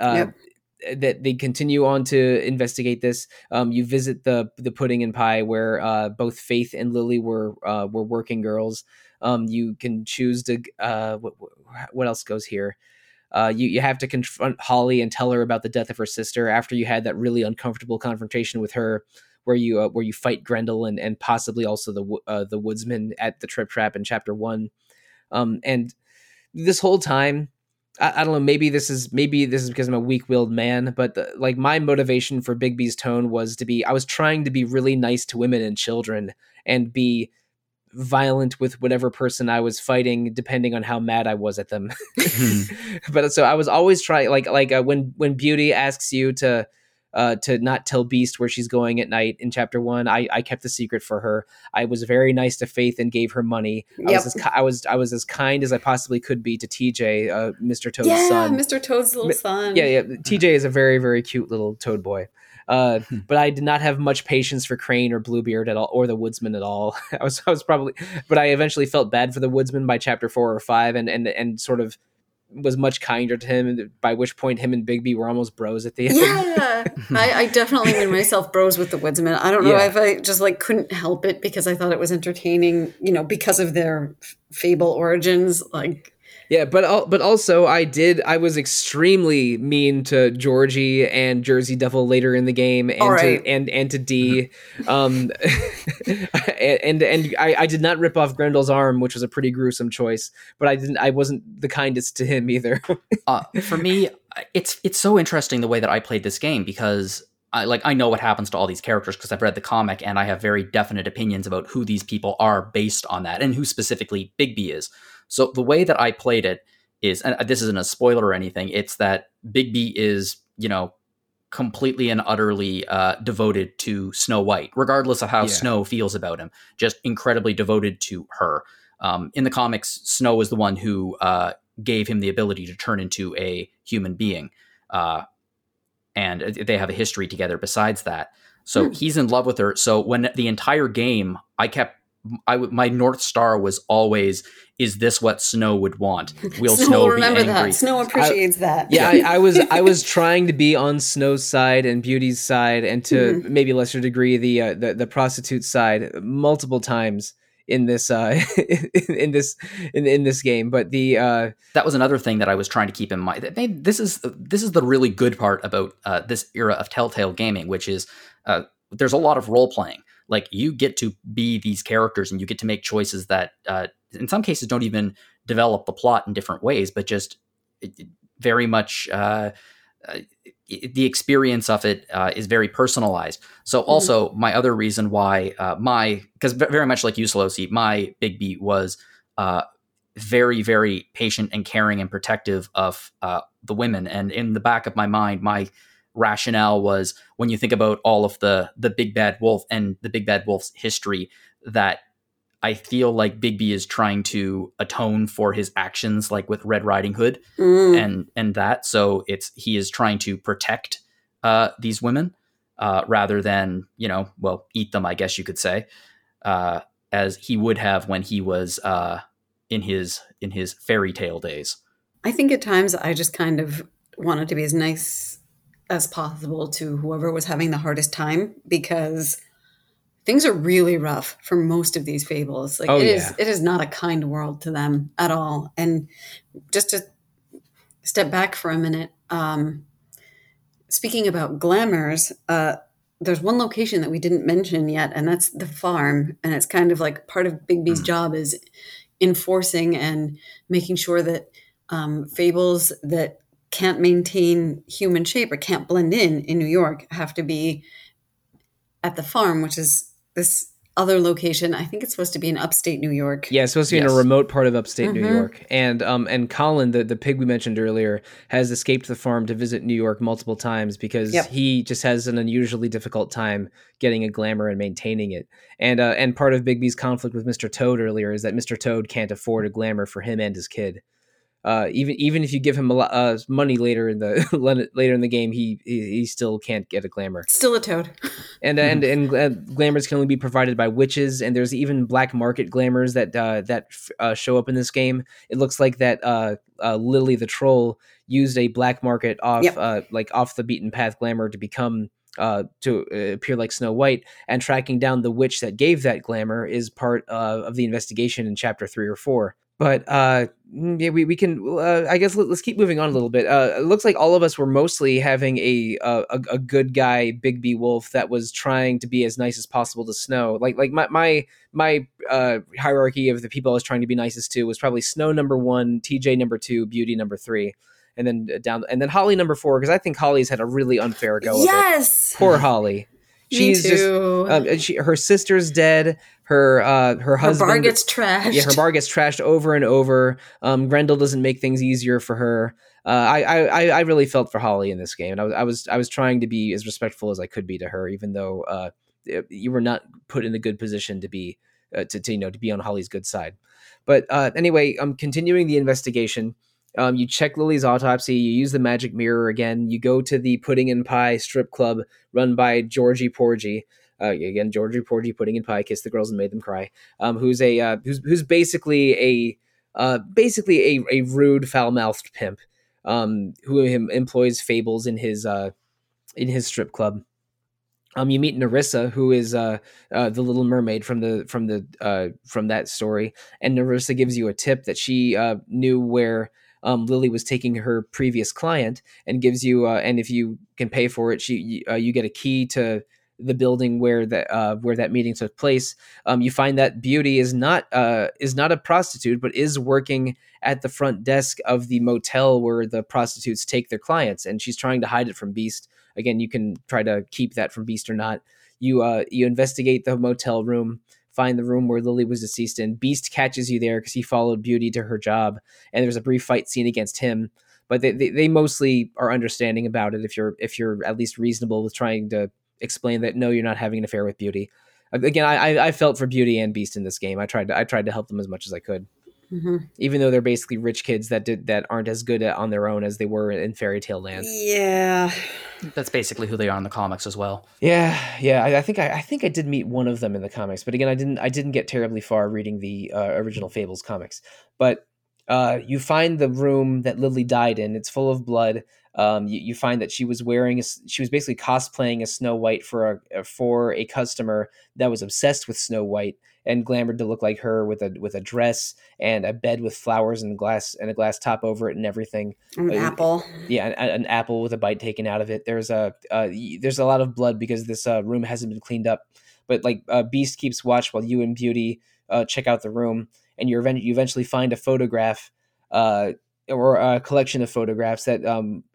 that they continue on to investigate this. You visit the Pudding and Pie, where both Faith and Lily were working girls. You can choose to what else goes here. You have to confront Holly and tell her about the death of her sister after you had that really uncomfortable confrontation with her, where you fight Grendel and possibly also the Woodsman at the Trip Trap in chapter 1. And this whole time, I don't know. Maybe this is because I'm a weak-willed man, but my motivation for Bigby's tone was I was trying to be really nice to women and children and be violent with whatever person I was fighting, depending on how mad I was at them. But so I was always trying, when Beauty asks you to not tell Beast where she's going at night in chapter 1, I kept the secret for her. I was very nice to Faith and gave her money. Yep. I was as kind as I possibly could be to TJ, Mr. Toad's son. Yeah, Mr. Toad's little son. Yeah. TJ is a very, very cute little toad boy. But I did not have much patience for Crane or Bluebeard at all, or the Woodsman at all. But I eventually felt bad for the Woodsman by chapter 4 or 5, and sort of was much kinder to him, by which point him and Bigby were almost bros at the end. Yeah, I definitely made myself bros with the Woodsman. I don't know if I just couldn't help it, because I thought it was entertaining, because of their fable origins. Yeah, but also I was extremely mean to Georgie and Jersey Devil later in the game, and to Dee, and I did not rip off Grendel's arm, which was a pretty gruesome choice, but I wasn't the kindest to him either. For me, it's so interesting the way that I played this game, because I know what happens to all these characters because I've read the comic, and I have very definite opinions about who these people are based on that, and who specifically Bigby is. So the way that I played it is, and this isn't a spoiler or anything, it's that Bigby is, completely and utterly devoted to Snow White, regardless of how Snow feels about him, just incredibly devoted to her. In the comics, Snow is the one who gave him the ability to turn into a human being. And they have a history together besides that. So he's in love with her. So when the entire game, my North Star was always, is this what Snow would want? Will Snow be angry? That. Snow appreciates that. Yeah, I was trying to be on Snow's side and Beauty's side, and to maybe lesser degree the prostitute's side multiple times in this in this game. But that was another thing that I was trying to keep in mind. This is the really good part about this era of Telltale gaming, which is there's a lot of role playing. You get to be these characters, and you get to make choices that in some cases don't even develop the plot in different ways, but just very much the experience of it is very personalized. So also my other reason why because very much like you, Salosi, my big beat was very, very patient and caring and protective of the women. And in the back of my mind, my rationale was, when you think about all of the big bad wolf and the big bad wolf's history, that I feel like Big B is trying to atone for his actions, like with Red Riding Hood and that. So he is trying to protect these women rather than, eat them, I guess you could say, as he would have when he was in his fairy tale days. I think at times I just kind of wanted to be as nice as possible to whoever was having the hardest time, because things are really rough for most of these fables. It is not a kind world to them at all. And just to step back for a minute, speaking about glamours, there's one location that we didn't mention yet, and that's the farm. And it's kind of like part of Big B's job is enforcing and making sure that fables that can't maintain human shape or can't blend in New York have to be at the farm, which is this other location. I think it's supposed to be in upstate New York. Yeah, it's supposed to be in a remote part of upstate New York. And Colin, the pig we mentioned earlier, has escaped the farm to visit New York multiple times because he just has an unusually difficult time getting a glamour and maintaining it. And part of Big B's conflict with Mr. Toad earlier is that Mr. Toad can't afford a glamour for him and his kid. Even if you give him a lot money later in the game, he still can't get a glamour. Still a toad. And glamours can only be provided by witches. And there's even black market glamours that show up in this game. It looks like that Lily the troll used a black market off the beaten path glamour to become to appear like Snow White. And tracking down the witch that gave that glamour is part of the investigation in Chapter 3 or 4. But we can. I guess let's keep moving on a little bit. It looks like all of us were mostly having a good guy Big B Wolf that was trying to be as nice as possible to Snow. Like my hierarchy of the people I was trying to be nicest to was probably Snow number 1, TJ number 2, Beauty number 3, and then Holly number 4, because I think Holly's had a really unfair go. Yes, of it. Poor Holly. She's just her sister's dead. Her husband. Her bar gets trashed. Yeah, her bar gets trashed over and over. Grendel doesn't make things easier for her. I really felt for Holly in this game, and I was trying to be as respectful as I could be to her, even though you were not put in a good position to be to be on Holly's good side. But anyway, continuing the investigation. You check Lily's autopsy, you use the magic mirror again, you go to the Pudding and Pie strip club run by Georgie Porgy. Again, Georgie Porgy, Pudding and Pie, kissed the girls and made them cry. Who's basically a rude, foul-mouthed pimp who employs fables in his strip club. You meet Nerissa, who is the Little Mermaid from that story, and Nerissa gives you a tip that she knew where Lily was taking her previous client, and gives you and if you can pay for it, you get a key to the building where that meeting took place. You find that Beauty is not a prostitute, but is working at the front desk of the motel where the prostitutes take their clients, and she's trying to hide it from Beast. Again, you can try to keep that from Beast or not. You investigate the motel room, find the room where Lily was deceased in. Beast catches you there because he followed Beauty to her job, and there's a brief fight scene against him. But they mostly are understanding about it if you're at least reasonable with trying to explain that no, you're not having an affair with Beauty. Again, I felt for Beauty and Beast in this game. I tried to help them as much as I could, even though they're basically rich kids that aren't as good on their own as they were in fairy tale land. Yeah, that's basically who they are in the comics as well. Yeah. I think I did meet one of them in the comics, but again, I didn't get terribly far reading the original Fables comics. But you find the room that Lily died in. It's full of blood. You find that she was basically cosplaying as Snow White for a customer that was obsessed with Snow White and glamored to look like her with a dress and a bed with flowers and a glass top over it and everything. An apple. Yeah, an apple with a bite taken out of it. There's a lot of blood because this room hasn't been cleaned up. But Beast keeps watch while you and Beauty check out the room, and you eventually find a photograph or a collection of photographs that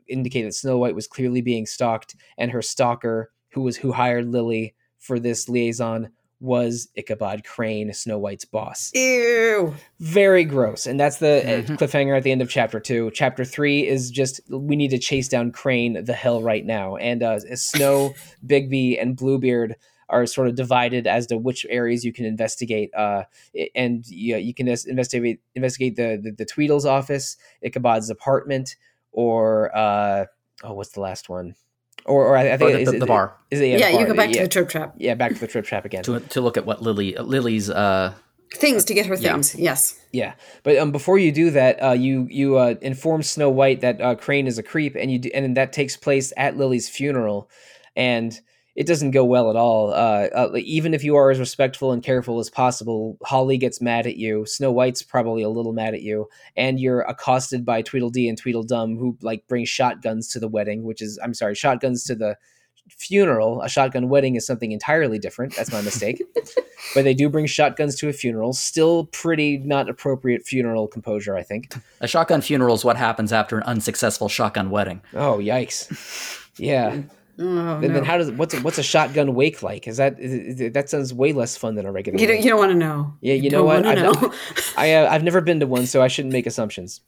indicate that Snow White was clearly being stalked, and her stalker, who hired Lily for this liaison, was Ichabod Crane, Snow White's boss. Ew. Very gross. And that's the cliffhanger at the end of chapter 2. Chapter 3 is just, we need to chase down Crane the hell right now. And Snow, Bigby, and Bluebeard are sort of divided as to which areas you can investigate. And you can investigate the Tweedle's office, Ichabod's apartment, or what's the last one? Or I think it's the bar. You go back to the trip trap. Yeah, back to the trip trap again. to look at what Lily's things to get her things. Yeah. Yes. Yeah, but before you do that, you inform Snow White that Crane is a creep, and that takes place at Lily's funeral, and it doesn't go well at all. Even if you are as respectful and careful as possible, Holly gets mad at you. Snow White's probably a little mad at you. And you're accosted by Tweedledee and Tweedledum, who bring shotguns to the wedding, shotguns to the funeral. A shotgun wedding is something entirely different. That's my mistake. But they do bring shotguns to a funeral. Still pretty not appropriate funeral composure, I think. A shotgun funeral is what happens after an unsuccessful shotgun wedding. Oh, yikes. Yeah. Oh, and no. Then what's a shotgun wake like? That sounds way less fun than a regular wake. You don't want to know. Yeah, you know what? I've never been to one, so I shouldn't make assumptions.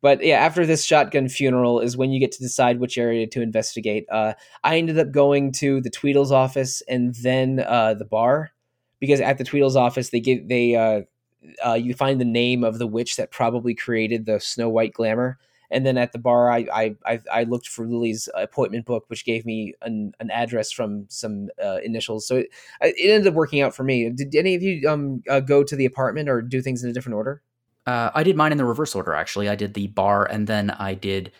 But yeah, after this shotgun funeral is when you get to decide which area to investigate. I ended up going to the Tweedle's office and then the bar, because at the Tweedle's office you find the name of the witch that probably created the Snow White glamour. And then at the bar, I looked for Lily's appointment book, which gave me an address from some initials. So it ended up working out for me. Did any of you go to the apartment or do things in a different order? I did mine in the reverse order, actually. I did the bar, and then I did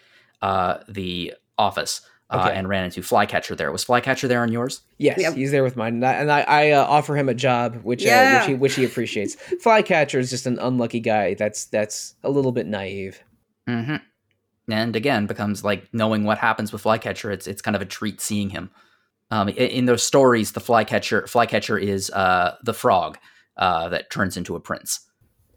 the office. Okay. And ran into Flycatcher there. Was Flycatcher there on yours? Yes, yep. He's there with mine. And I offer him a job, which he appreciates. Flycatcher is just an unlucky guy. That's a little bit naive. Mm-hmm. And again, becomes knowing what happens with Flycatcher. It's kind of a treat seeing him. In those stories, the Flycatcher is the frog that turns into a prince.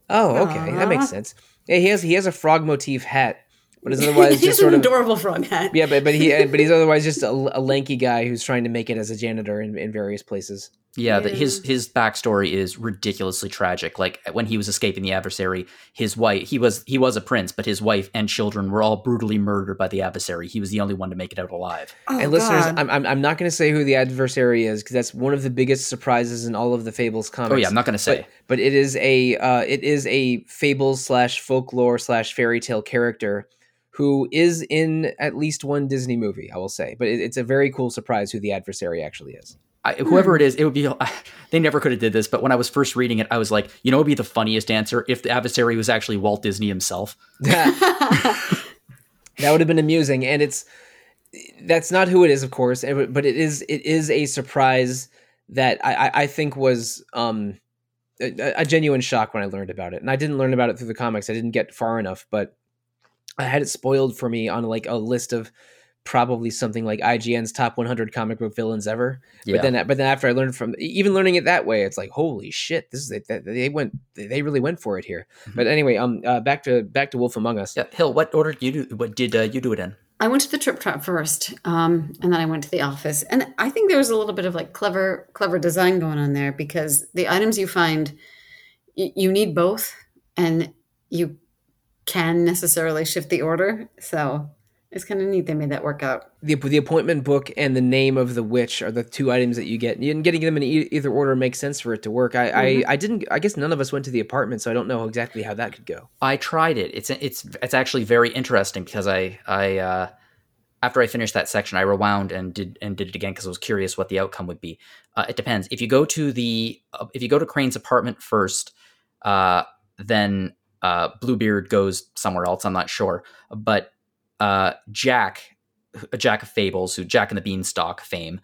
Oh, okay, that makes sense. Yeah, he has a frog motif hat, but is otherwise he's just sort of an adorable frog hat. Yeah, but he's otherwise just a lanky guy who's trying to make it as a janitor in various places. Yeah, yeah. His backstory is ridiculously tragic. When he was escaping the adversary, his wife, he was a prince, but his wife and children were all brutally murdered by the adversary. He was the only one to make it out alive. Oh, and God. Listeners, I'm not going to say who the adversary is, because that's one of the biggest surprises in all of the Fables comics. Oh yeah, I'm not going to say. But it is a Fable/folklore/fairy tale character who is in at least one Disney movie, I will say. But it's a very cool surprise who the adversary actually is. Whoever it is, it would be. They never could have did this, but when I was first reading it, I was like, you know, it'd be the funniest answer if the adversary was actually Walt Disney himself. That would have been amusing, and that's not who it is, of course. But it is a surprise that I think was a genuine shock when I learned about it, and I didn't learn about it through the comics. I didn't get far enough, but I had it spoiled for me on a list of. Probably something like IGN's top 100 comic book villains ever. Yeah. But then after I learned learning it that way, it's like, holy shit, this is they really went for it here. Mm-hmm. But anyway, back to Wolf Among Us. Yeah. Hill, what order did you do? What did you do it in? I went to the Trip Trap first, and then I went to the office. And I think there was a little bit of clever design going on there, because the items you find, you need both, and you can necessarily shift the order. So. It's kind of neat they made that work out. The appointment book and the name of the witch are the two items that you get. And getting them in either order makes sense for it to work. I guess none of us went to the apartment, so I don't know exactly how that could go. I tried it. It's actually very interesting, because I after I finished that section, I rewound and did it again because I was curious what the outcome would be. It depends. If you go to Crane's apartment first, then Bluebeard goes somewhere else. I'm not sure, but. Jack of Fables, who Jack and the Beanstalk fame,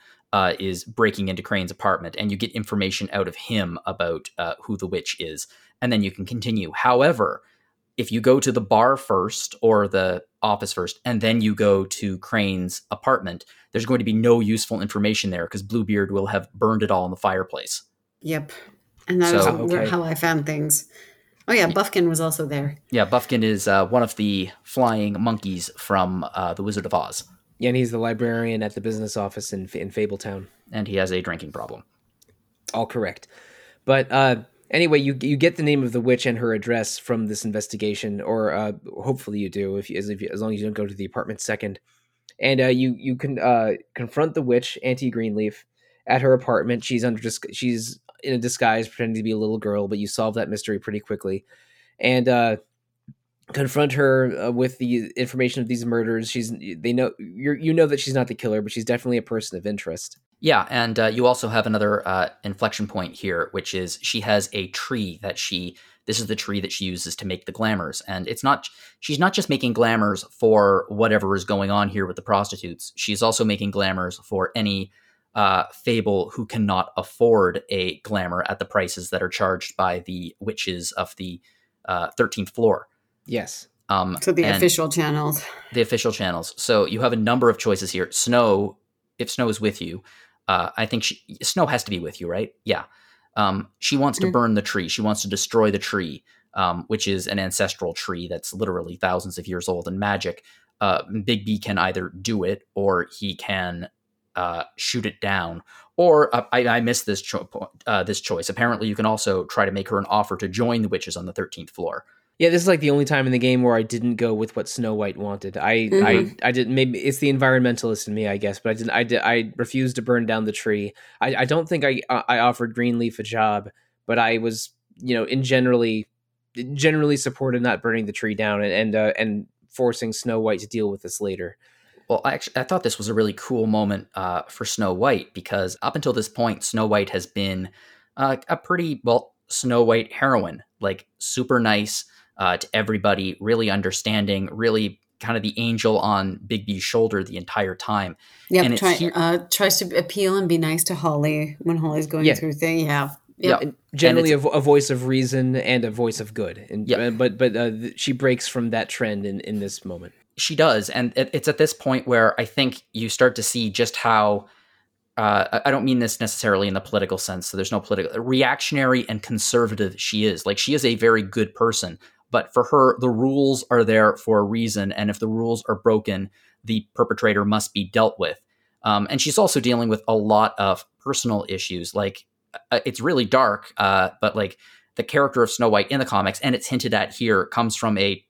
is breaking into Crane's apartment, and you get information out of him about who the witch is, and then you can continue. However, if you go to the bar first or the office first, and then you go to Crane's apartment, there's going to be no useful information there, because Bluebeard will have burned it all in the fireplace. Yep. And that is how I found things. Oh yeah, Bufkin was also there. Yeah, Bufkin is one of the flying monkeys from The Wizard of Oz. Yeah, and he's the librarian at the business office in Fabletown. And he has a drinking problem. All correct. But anyway, you get the name of the witch and her address from this investigation, or hopefully you do, as long as you don't go to the apartment second. And you can confront the witch, Auntie Greenleaf, at her apartment. She's in a disguise, pretending to be a little girl, but you solve that mystery pretty quickly. And confront her with the information of these murders. You know that she's not the killer, but she's definitely a person of interest. Yeah, and you also have another inflection point here, which is she has a tree that this is the tree that she uses to make the glamours. And she's not just making glamours for whatever is going on here with the prostitutes. She's also making glamours for any fable who cannot afford a glamour at the prices that are charged by the witches of the 13th floor. Yes. So the official channels. The official channels. So you have a number of choices here. Snow, if Snow is with you, I think Snow has to be with you, right? Yeah. She wants to burn the tree. She wants to destroy the tree, which is an ancestral tree that's literally thousands of years old and magic. Big B can either do it or he can shoot it down. Or I missed this this choice. Apparently, you can also try to make her an offer to join the witches on the 13th floor. Yeah, this is like the only time in the game where I didn't go with what Snow White wanted. I didn't. Maybe it's the environmentalist in me, I guess. But I refused to burn down the tree. I don't think I offered Greenleaf a job, but I was, generally supported not burning the tree down and forcing Snow White to deal with this later. Well, I thought this was a really cool moment for Snow White, because up until this point, Snow White has been a pretty Snow White heroine, like super nice. To everybody, really understanding, really kind of the angel on Big B's shoulder the entire time. Yeah, and tries to appeal and be nice to Holly when Holly's going through things. Yeah, yeah. Yep. Generally a voice of reason and a voice of good. And but she breaks from that trend in this moment. She does, and it's at this point where I think you start to see just how. I don't mean this necessarily in the political sense. So there's no political reactionary and conservative she is. Like she is a very good person. But for her, the rules are there for a reason. And if the rules are broken, the perpetrator must be dealt with. And she's also dealing with a lot of personal issues. Like it's really dark, but like the character of Snow White in the comics, and it's hinted at here, comes from a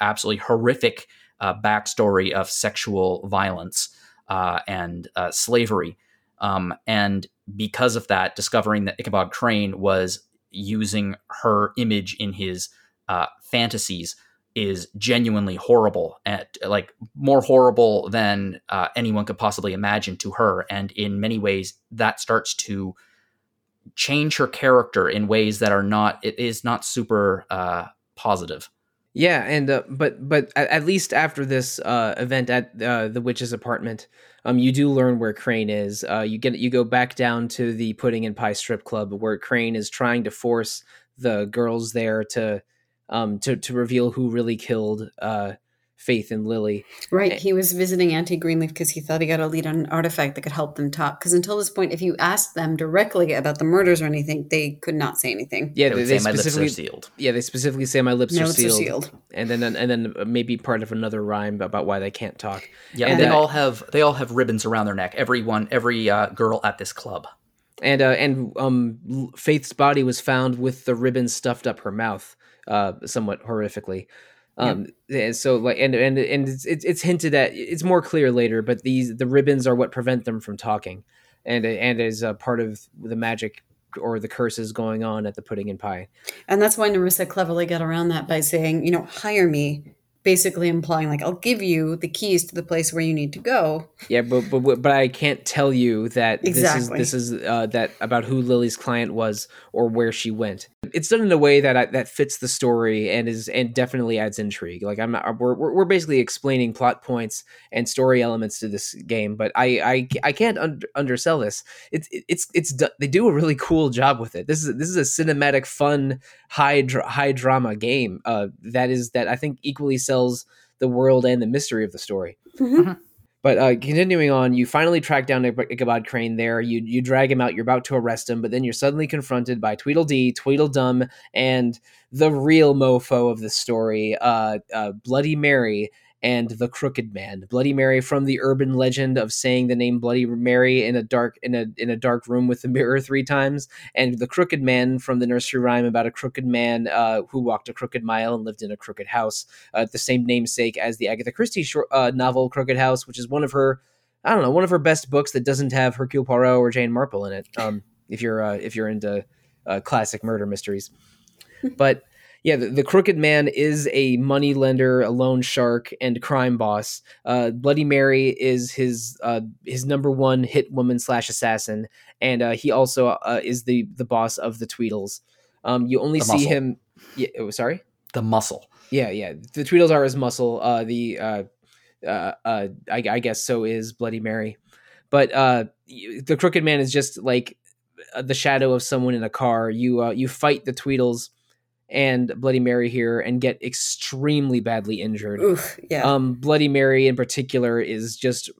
absolutely horrific backstory of sexual violence and slavery. And because of that, discovering that Ichabod Crane was using her image in his fantasies is genuinely horrible, at like more horrible than anyone could possibly imagine to her. And in many ways that starts to change her character in ways that are not, it is not super positive. Yeah. And, but at least after this event at the witch's apartment, you do learn where Crane is. You go back down to the Pudding and Pie strip club where Crane is trying to force the girls there to reveal who really killed Faith and Lily. Right. He was visiting Auntie Greenleaf because he thought he got a lead on an artifact that could help them talk. Because until this point, if you asked them directly about the murders or anything, they could not say anything. Yeah, they say my lips are sealed. Yeah, they specifically say my lips are sealed. And then maybe part of another rhyme about why they can't talk. Yeah, and they all have ribbons around their neck. Every girl at this club. And Faith's body was found with the ribbon stuffed up her mouth. Somewhat horrifically. And so like, and it's hinted at, it's more clear later, but the ribbons are what prevent them from talking. And is a part of the magic or the curses going on at the Pudding and Pie. And that's why Nerissa cleverly got around that by saying, hire me, basically implying like, I'll give you the keys to the place where you need to go. Yeah. But I can't tell you that exactly. This is that about who Lily's client was or where she went. It's done in a way that fits the story and definitely adds intrigue. Like we're basically explaining plot points and story elements to this game, but I can't undersell this. They do a really cool job with it. This is a cinematic, fun, high drama game that I think equally sells the world and the mystery of the story. Mm-hmm. But continuing on, you finally track down Ichabod Crane there. You drag him out. You're about to arrest him, but then you're suddenly confronted by Tweedledee, Tweedledum, and the real mofo of the story, Bloody Mary and the Crooked Man. Bloody Mary from the urban legend of saying the name Bloody Mary in a dark room with the mirror 3 times, and the Crooked Man from the nursery rhyme about a crooked man who walked a crooked mile and lived in a crooked house, the same namesake as the Agatha Christie novel Crooked House, which is one of her best books that doesn't have Hercule Poirot or Jane Marple in it. If you're into classic murder mysteries, but. Yeah, the Crooked Man is a money lender, a loan shark, and crime boss. Bloody Mary is his #1 hit woman / assassin, and he also is the boss of the Tweedles. You only the see muscle. Him. Yeah, oh, sorry, the muscle. Yeah. The Tweedles are his muscle. I guess so is Bloody Mary, but the Crooked Man is just like the shadow of someone in a car. You fight the Tweedles and Bloody Mary here and get extremely badly injured. Oof, yeah. Bloody Mary in particular is just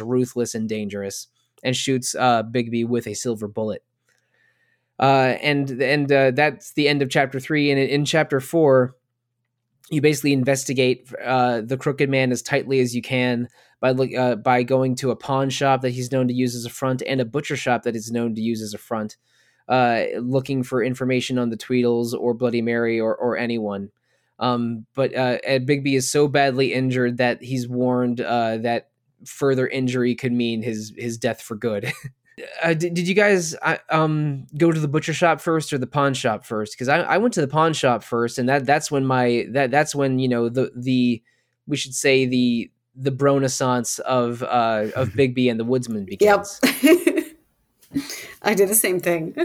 ruthless and dangerous and shoots Bigby with a silver bullet. And that's the end of chapter 3. And in chapter 4, you basically investigate the Crooked Man as tightly as you can by going to a pawn shop that he's known to use as a front and a butcher shop that is known to use as a front. Looking for information on the Tweedles or Bloody Mary or anyone. But Ed Bigby is so badly injured that he's warned that further injury could mean his death for good. Did you guys go to the butcher shop first or the pawn shop first? Because I went to the pawn shop first, and that's when the Bronaissance of Bigby and the Woodsman begins. Yep. I did the same thing.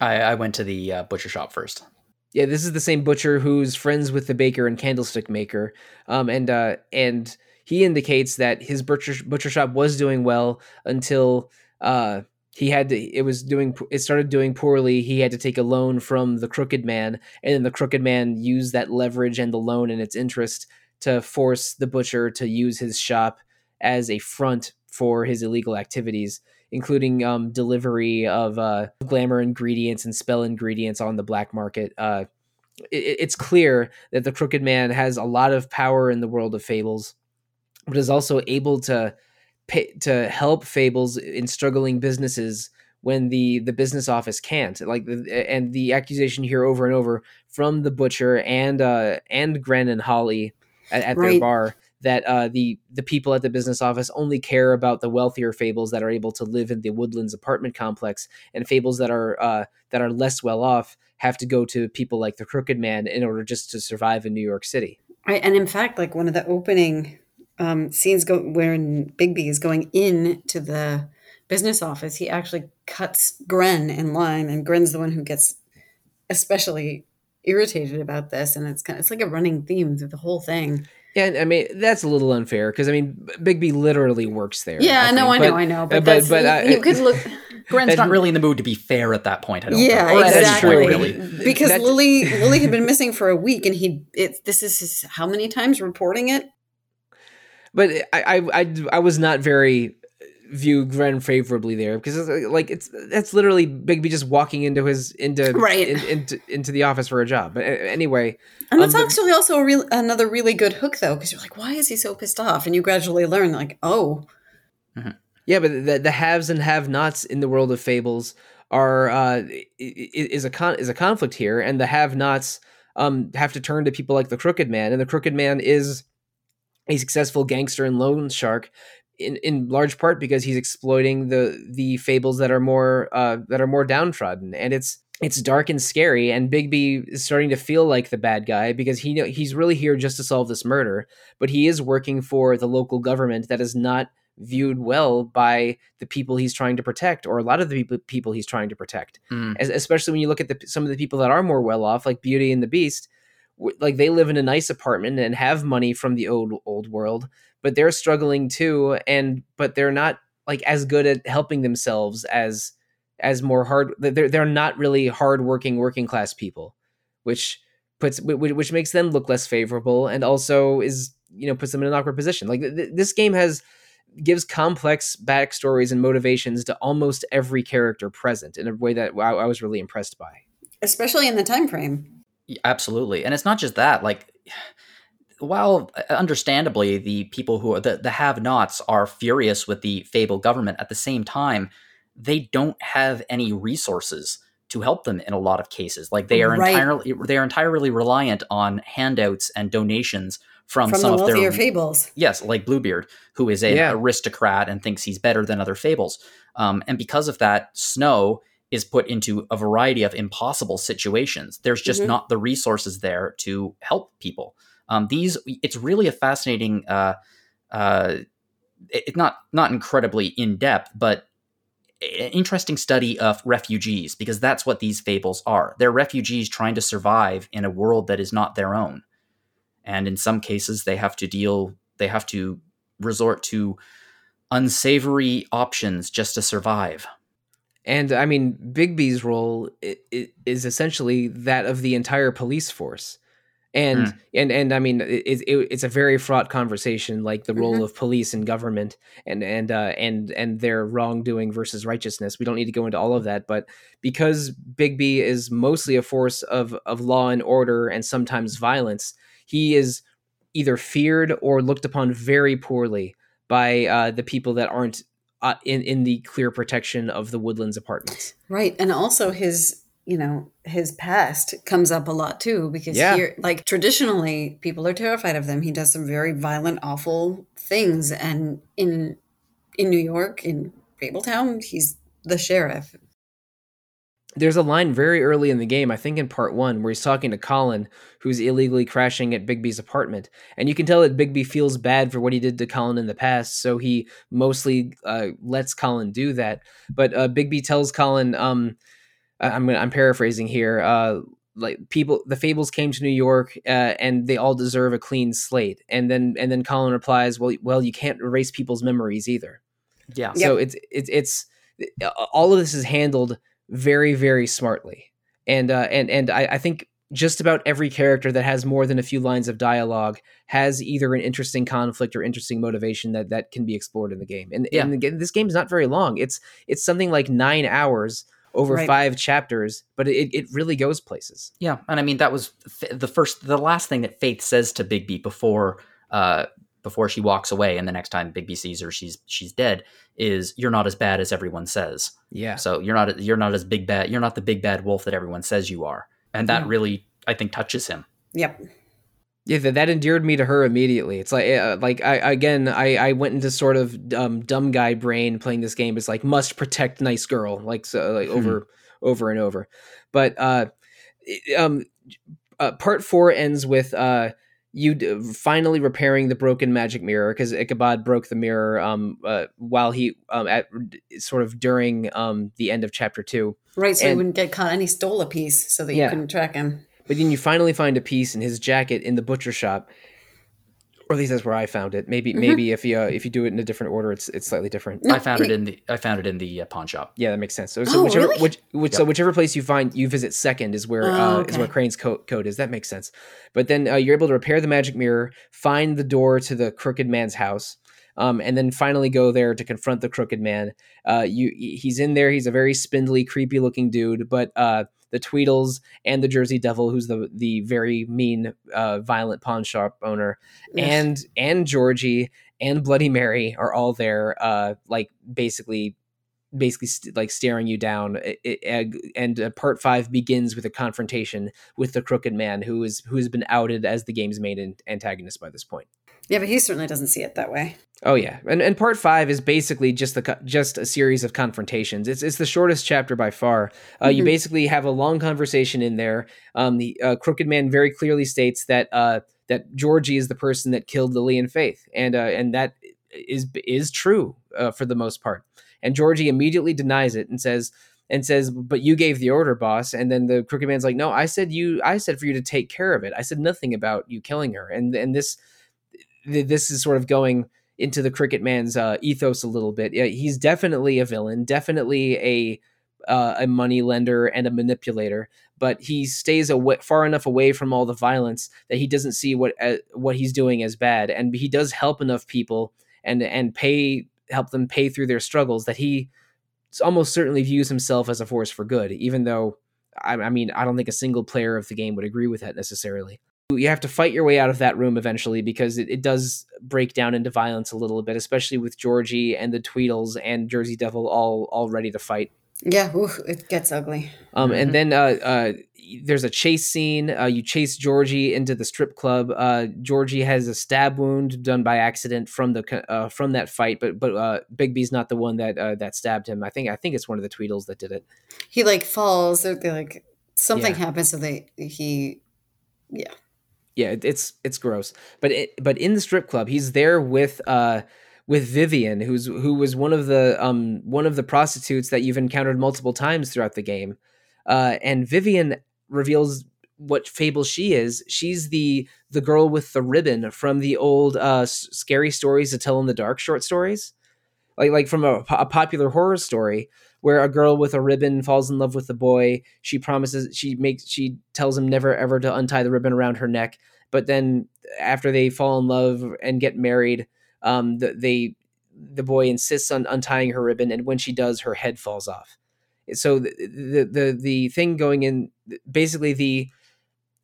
I went to the butcher shop first. Yeah, this is the same butcher who's friends with the baker and candlestick maker, and he indicates that his butcher shop was doing well until it started doing poorly. He had to take a loan from the Crooked Man, and then the Crooked Man used that leverage and the loan and its interest to force the butcher to use his shop as a front for his illegal activities, including delivery of glamour ingredients and spell ingredients on the black market. It's clear that the Crooked Man has a lot of power in the world of fables, but is also able to help fables in struggling businesses when the business office can't. And the accusation here over and over from the butcher and Gren and Holly at right. their bar, that the people at the business office only care about the wealthier fables that are able to live in the Woodlands apartment complex, and fables that are less well off have to go to people like the Crooked Man in order just to survive in New York City. Right, and in fact, like one of the opening scenes where Bigby is going in to the business office, he actually cuts Gren in line, and Gren's the one who gets especially irritated about this, and it's like a running theme through the whole thing. Yeah, I mean, that's a little unfair because, I mean, Bigby literally works there. Yeah, I know. But you could look. Gren's not really in the mood to be fair at that point. I don't think. Or exactly. Really. Because Lily had been missing for a week, and this is his, how many times reporting it? But I was not very view Gren favorably there because that's literally Bigby just walking into the office for a job. But anyway, and that's actually also another really good hook though, because you're like, why is he so pissed off? And you gradually learn, like, oh, mm-hmm. yeah. But the haves and have-nots in the world of fables are is a conflict here, and the have-nots have to turn to people like the Crooked Man, and the Crooked Man is a successful gangster and loan shark. In large part because he's exploiting the fables that are more downtrodden, and it's dark and scary. And Bigby is starting to feel like the bad guy because he's really here just to solve this murder, but he is working for the local government that is not viewed well by the people he's trying to protect, or a lot of the people he's trying to protect. Especially when you look at some of the people that are more well off, like Beauty and the Beast. Like, they live in a nice apartment and have money from the old world, but they're struggling too. But they're not like as good at helping themselves as more hard. They're not really hardworking working class people, which which makes them look less favorable, and also is, puts them in an awkward position. Like this game gives complex backstories and motivations to almost every character present in a way that I was really impressed by, especially in the time frame. Yeah, absolutely, and it's not just that. Like, while understandably the people who are the have-nots are furious with the fabled government, at the same time, they don't have any resources to help them in a lot of cases. Like they are entirely reliant on handouts and donations from some the of their fables. Yes. Like Bluebeard, who is an aristocrat and thinks he's better than other fables. And because of that, Snow is put into a variety of impossible situations. There's just not the resources there to help people. It's really a fascinating, not incredibly in depth, but interesting study of refugees, because that's what these fables are. They're refugees trying to survive in a world that is not their own. And in some cases they have to resort to unsavory options just to survive. And I mean, Bigby's role is essentially that of the entire police force. And I mean, it's a very fraught conversation, like the role of police and government and their wrongdoing versus righteousness. We don't need to go into all of that, but because Bigby is mostly a force of law and order and sometimes violence, he is either feared or looked upon very poorly by the people that aren't in the clear protection of the Woodlands apartments. Right, and also his past comes up a lot too, because here, like traditionally people are terrified of them. He does some very violent, awful things. And in New York, in Fabletown, he's the sheriff. There's a line very early in the game, I think in part 1, where he's talking to Colin, who's illegally crashing at Bigby's apartment. And you can tell that Bigby feels bad for what he did to Colin in the past, so he mostly lets Colin do that. But Bigby tells Colin, I'm paraphrasing here. The fables came to New York, and they all deserve a clean slate. And then Colin replies, "Well, you can't erase people's memories either." Yeah. So it's all of this is handled very, very smartly, and I think just about every character that has more than a few lines of dialogue has either an interesting conflict or interesting motivation that can be explored in the game. And this game is not very long. It's something like 9 hours. Over 5 chapters, but it really goes places. Yeah, and I mean that was the last thing that Faith says to Bigby before she walks away, and the next time Bigby sees her, she's dead. Is you're not as bad as everyone says. Yeah. So you're not as big bad. You're not the big bad wolf that everyone says you are, and that really I think touches him. Yep. Yeah, that endeared me to her immediately. It's I went into sort of dumb guy brain playing this game. It's like must protect nice girl, over and over. But part 4 ends with you finally repairing the broken magic mirror, because Ichabod broke the mirror while he during the end of chapter 2. Right, so he wouldn't get caught, and he stole a piece so that you couldn't track him. But then you finally find a piece in his jacket in the butcher shop, or at least that's where I found it. Maybe if you do it in a different order, it's slightly different. No, I found it in the pawn shop. Yeah, that makes sense. So whichever place you visit second is where is where Crane's code is. That makes sense. But then you're able to repair the magic mirror, find the door to the crooked man's house. And then finally go there to confront the crooked man. He's in there. He's a very spindly, creepy looking dude, but the Tweedles and the Jersey Devil, who's the very mean, violent pawn shop owner, and Georgie and Bloody Mary are all there, basically staring you down. And part 5 begins with a confrontation with the crooked man, who has been outed as the game's main antagonist by this point. Yeah, but he certainly doesn't see it that way. Oh yeah, and part 5 is basically just a series of confrontations. It's the shortest chapter by far. You basically have a long conversation in there. The crooked man very clearly states that Georgie is the person that killed Lily and Faith, and that is true for the most part. And Georgie immediately denies it and says, but you gave the order, boss. And then the crooked man's like, no, I said for you to take care of it. I said nothing about you killing her. And this is sort of going into the Cricket Man's ethos a little bit. He's definitely a villain, definitely a a money lender and a manipulator, but he stays far enough away from all the violence that he doesn't see what he's doing as bad. And he does help enough people and help them pay through their struggles that he almost certainly views himself as a force for good, even though, I mean, I don't think a single player of the game would agree with that necessarily. You have to fight your way out of that room eventually because it does break down into violence a little bit, especially with Georgie and the Tweedles and Jersey Devil all ready to fight. Yeah, oof, it gets ugly. And then there's a chase scene. You chase Georgie into the strip club. Georgie has a stab wound done by accident from that fight, but Bigby's not the one that stabbed him. I think it's one of the Tweedles that did it. He falls. They're like something happens. So it's gross. But in the strip club, he's there with Vivian, who was one of the prostitutes that you've encountered multiple times throughout the game. And Vivian reveals what Fable she is. She's the girl with the ribbon from the old Scary Stories to Tell in the Dark short stories, like from a popular horror story where a girl with a ribbon falls in love with the boy. She promises, she tells him never ever to untie the ribbon around her neck. But then after they fall in love and get married, the boy insists on untying her ribbon, and when she does, her head falls off. So the thing going in, basically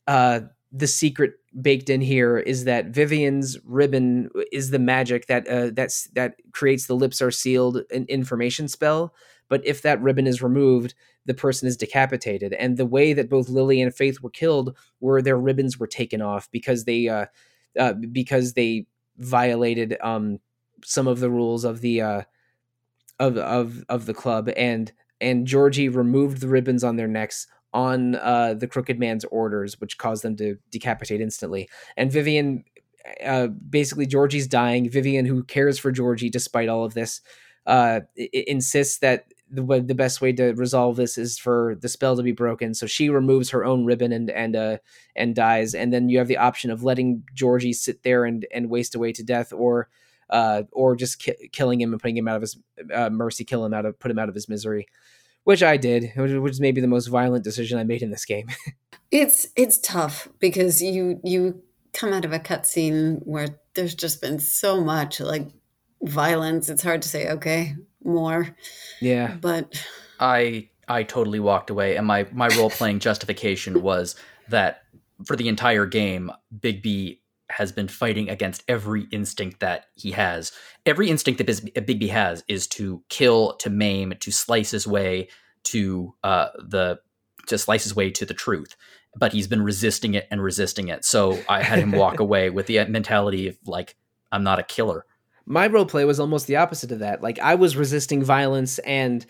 the secret baked in here is that Vivian's ribbon is the magic that creates the lips are sealed an information spell. But if that ribbon is removed, the person is decapitated. And the way that both Lily and Faith were killed were their ribbons were taken off because they violated some of the rules of the of the club, and Georgie removed the ribbons on their necks on the Crooked Man's orders, which caused them to decapitate instantly. And Vivian, basically Georgie's dying. Vivian, who cares for Georgie despite all of this, insists that the best way to resolve this is for the spell to be broken. So she removes her own ribbon and dies. And then you have the option of letting Georgie sit there and waste away to death, or just killing him and putting him out of his mercy, put him out of his misery, which I did, which is maybe the most violent decision I made in this game. It's tough because you come out of a cutscene where there's just been so much violence. It's hard to say, okay, more. Yeah. But I totally walked away, and my role playing justification was that for the entire game, Bigby has been fighting against every instinct that he has. Every instinct that Bigby has is to kill, to maim, to slice his way to the truth. But he's been resisting it and resisting it. So I had him walk away with the mentality of I'm not a killer. My role play was almost the opposite of that. I was resisting violence and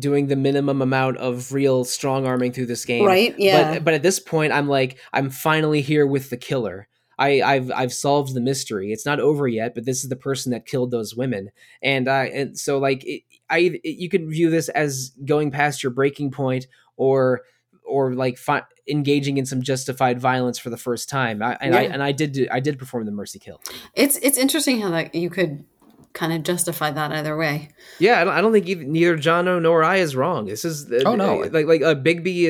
doing the minimum amount of real strong arming through this game. Right. Yeah. But at this point, I'm finally here with the killer. I've solved the mystery. It's not over yet, but this is the person that killed those women. And so you could view this as going past your breaking point or engaging in some justified violence for the first time. I did perform the mercy kill. It's interesting how you could kind of justify that either way. Yeah, I don't think neither Jono nor I is wrong. This is Bigby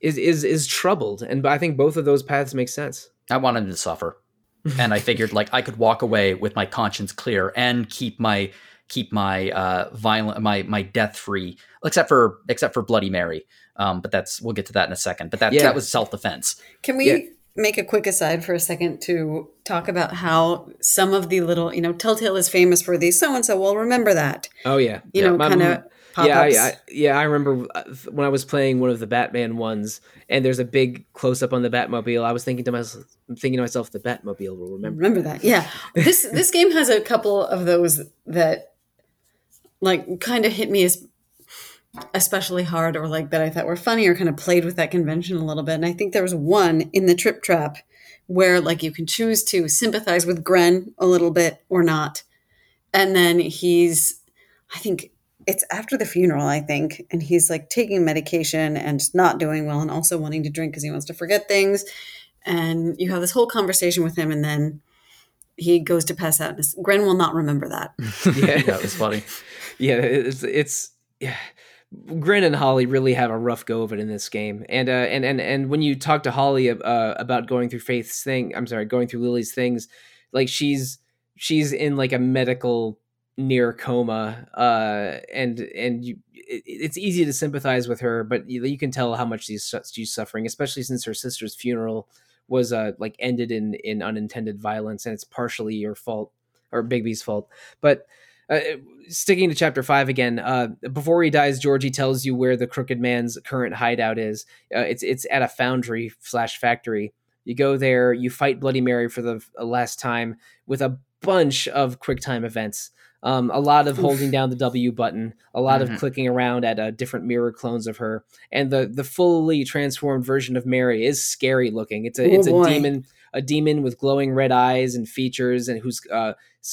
is troubled, and I think both of those paths make sense. I wanted him to suffer, and I figured I could walk away with my conscience clear and keep my violent my death free, except for Bloody Mary. But we'll get to that in a second. But that was self-defense. Can we make a quick aside for a second to talk about how some of the little, Telltale is famous for these so-and-so, well, remember that. Oh, yeah. Pop-ups. I remember when I was playing one of the Batman ones and there's a big close-up on the Batmobile. I was thinking to myself, the Batmobile will remember that. Yeah. This game has a couple of those that kind of hit me as especially hard, or that I thought were funny, or kind of played with that convention a little bit. And I think there was one in the Trip Trap where you can choose to sympathize with Gren a little bit or not. And then I think it's after the funeral, and he's taking medication and not doing well and also wanting to drink because he wants to forget things. And you have this whole conversation with him, and then he goes to pass out. Gren will not remember that. Yeah, that was funny. Yeah, it's Grin and Holly really have a rough go of it in this game. And when you talk to Holly about going through going through Lily's things, like she's in like a medical near coma, it's easy to sympathize with her, but you can tell how much she's suffering, especially since her sister's funeral was ended in unintended violence, and it's partially your fault or Bigby's fault. But sticking to chapter 5 again, before he dies, Georgie tells you where the Crooked Man's current hideout is. It's at a foundry/factory. You go there, you fight Bloody Mary for the last time with a bunch of quick time events. A lot of holding down the W button, a lot of clicking around at different mirror clones of her, and the fully transformed version of Mary is scary looking. It's a demon with glowing red eyes and features, and who's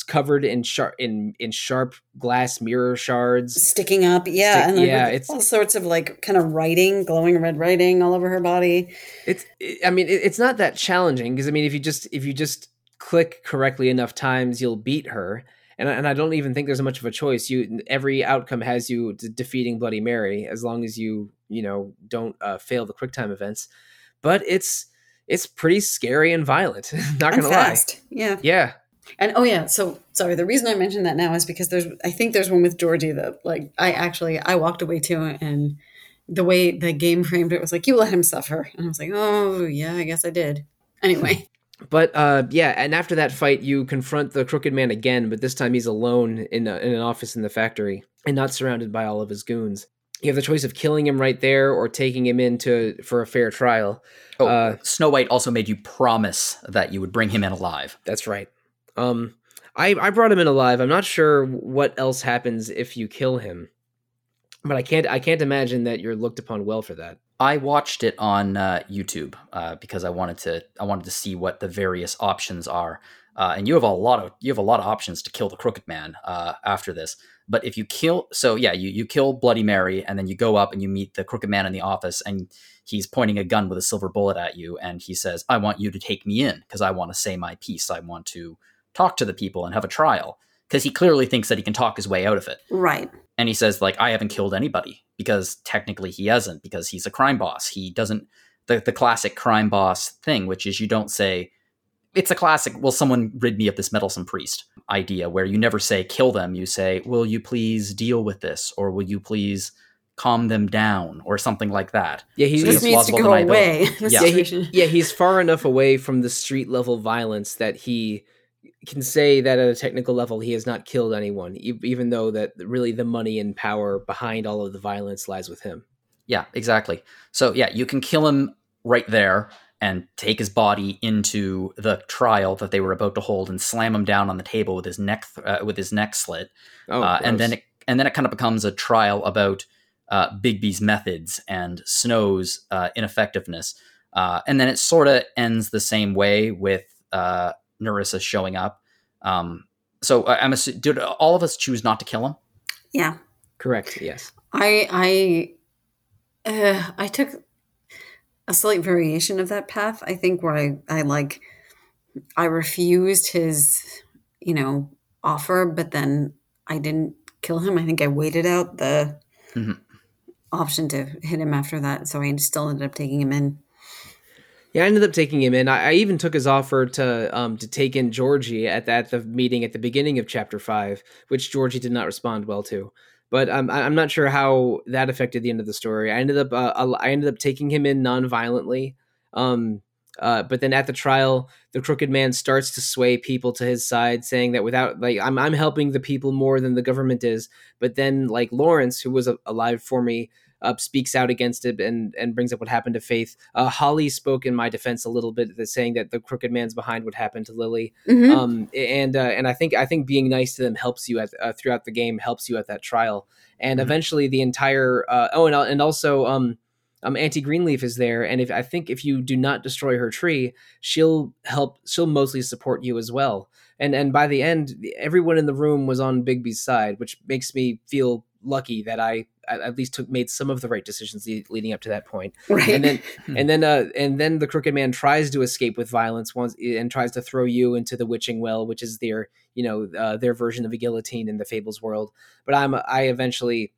covered in sharp glass mirror shards sticking up. Yeah, it's all sorts of kind of writing, glowing red writing all over her body. It's not that challenging because if you just click correctly enough times, you'll beat her. And I don't even think there's much of a choice. Every outcome has you defeating Bloody Mary as long as you don't fail the quick time events. But it's pretty scary and violent. Not gonna lie. Yeah. And so sorry. The reason I mentioned that now is because I think there's one with Georgie that I walked away to, and the way the game framed it was like, you let him suffer, and I was like, oh yeah, I guess I did. Anyway. But and after that fight, you confront the Crooked Man again, but this time he's alone in an office in the factory and not surrounded by all of his goons. You have the choice of killing him right there or taking him for a fair trial. Snow White also made you promise that you would bring him in alive. That's right. I brought him in alive. I'm not sure what else happens if you kill him, but I can't imagine that you're looked upon well for that. I watched it on YouTube because I wanted to see what the various options are, and you have a lot of options to kill the Crooked Man after this. But if you you kill Bloody Mary, and then you go up and you meet the Crooked Man in the office, and he's pointing a gun with a silver bullet at you, and he says, "I want you to take me in because I want to say my piece. I want to talk to the people and have a trial," because he clearly thinks that he can talk his way out of it. Right. And he says, I haven't killed anybody, because technically he hasn't, because he's a crime boss. He doesn't, the classic crime boss thing, which is you don't say, it's a classic, will someone rid me of this meddlesome priest idea, where you never say kill them. You say, will you please deal with this? Or will you please calm them down? Or something like that. Yeah, he just needs to go away. He's far enough away from the street level violence that he can say that at a technical level he has not killed anyone, even though that really the money and power behind all of the violence lies with him. Yeah, exactly. So yeah, you can kill him right there and take his body into the trial that they were about to hold and slam him down on the table with his neck slit. And then it kind of becomes a trial about Bigby's methods and Snow's ineffectiveness. And then it sort of ends the same way with Nerissa showing up. So I'm assuming, did all of us choose not to kill him? Yeah. Correct. Yes. I took a slight variation of that path, I think, where I refused his, offer, but then I didn't kill him. I think I waited out the option to hit him after that. So I still ended up taking him in. Yeah, I ended up taking him in. I even took his offer to take in Georgie at the meeting at the beginning of Chapter 5, which Georgie did not respond well to. But I'm not sure how that affected the end of the story. I ended up taking him in non-violently. But then at the trial, the Crooked Man starts to sway people to his side, saying that I'm helping the people more than the government is. But then Lawrence, who was alive for me, speaks out against it and brings up what happened to Faith. Holly spoke in my defense a little bit, saying that the Crooked Man's behind what happened to Lily. Mm-hmm. And I think being nice to them helps you throughout the game, helps you at that trial. And eventually the entire Auntie Greenleaf is there, and if you do not destroy her tree, she'll mostly support you as well. And by the end, everyone in the room was on Bigby's side, which makes me feel lucky that I at least made some of the right decisions leading up to that point. Right. And then the Crooked Man tries to escape with violence once and tries to throw you into the witching well, which is their version of a guillotine in the Fables world. But I eventually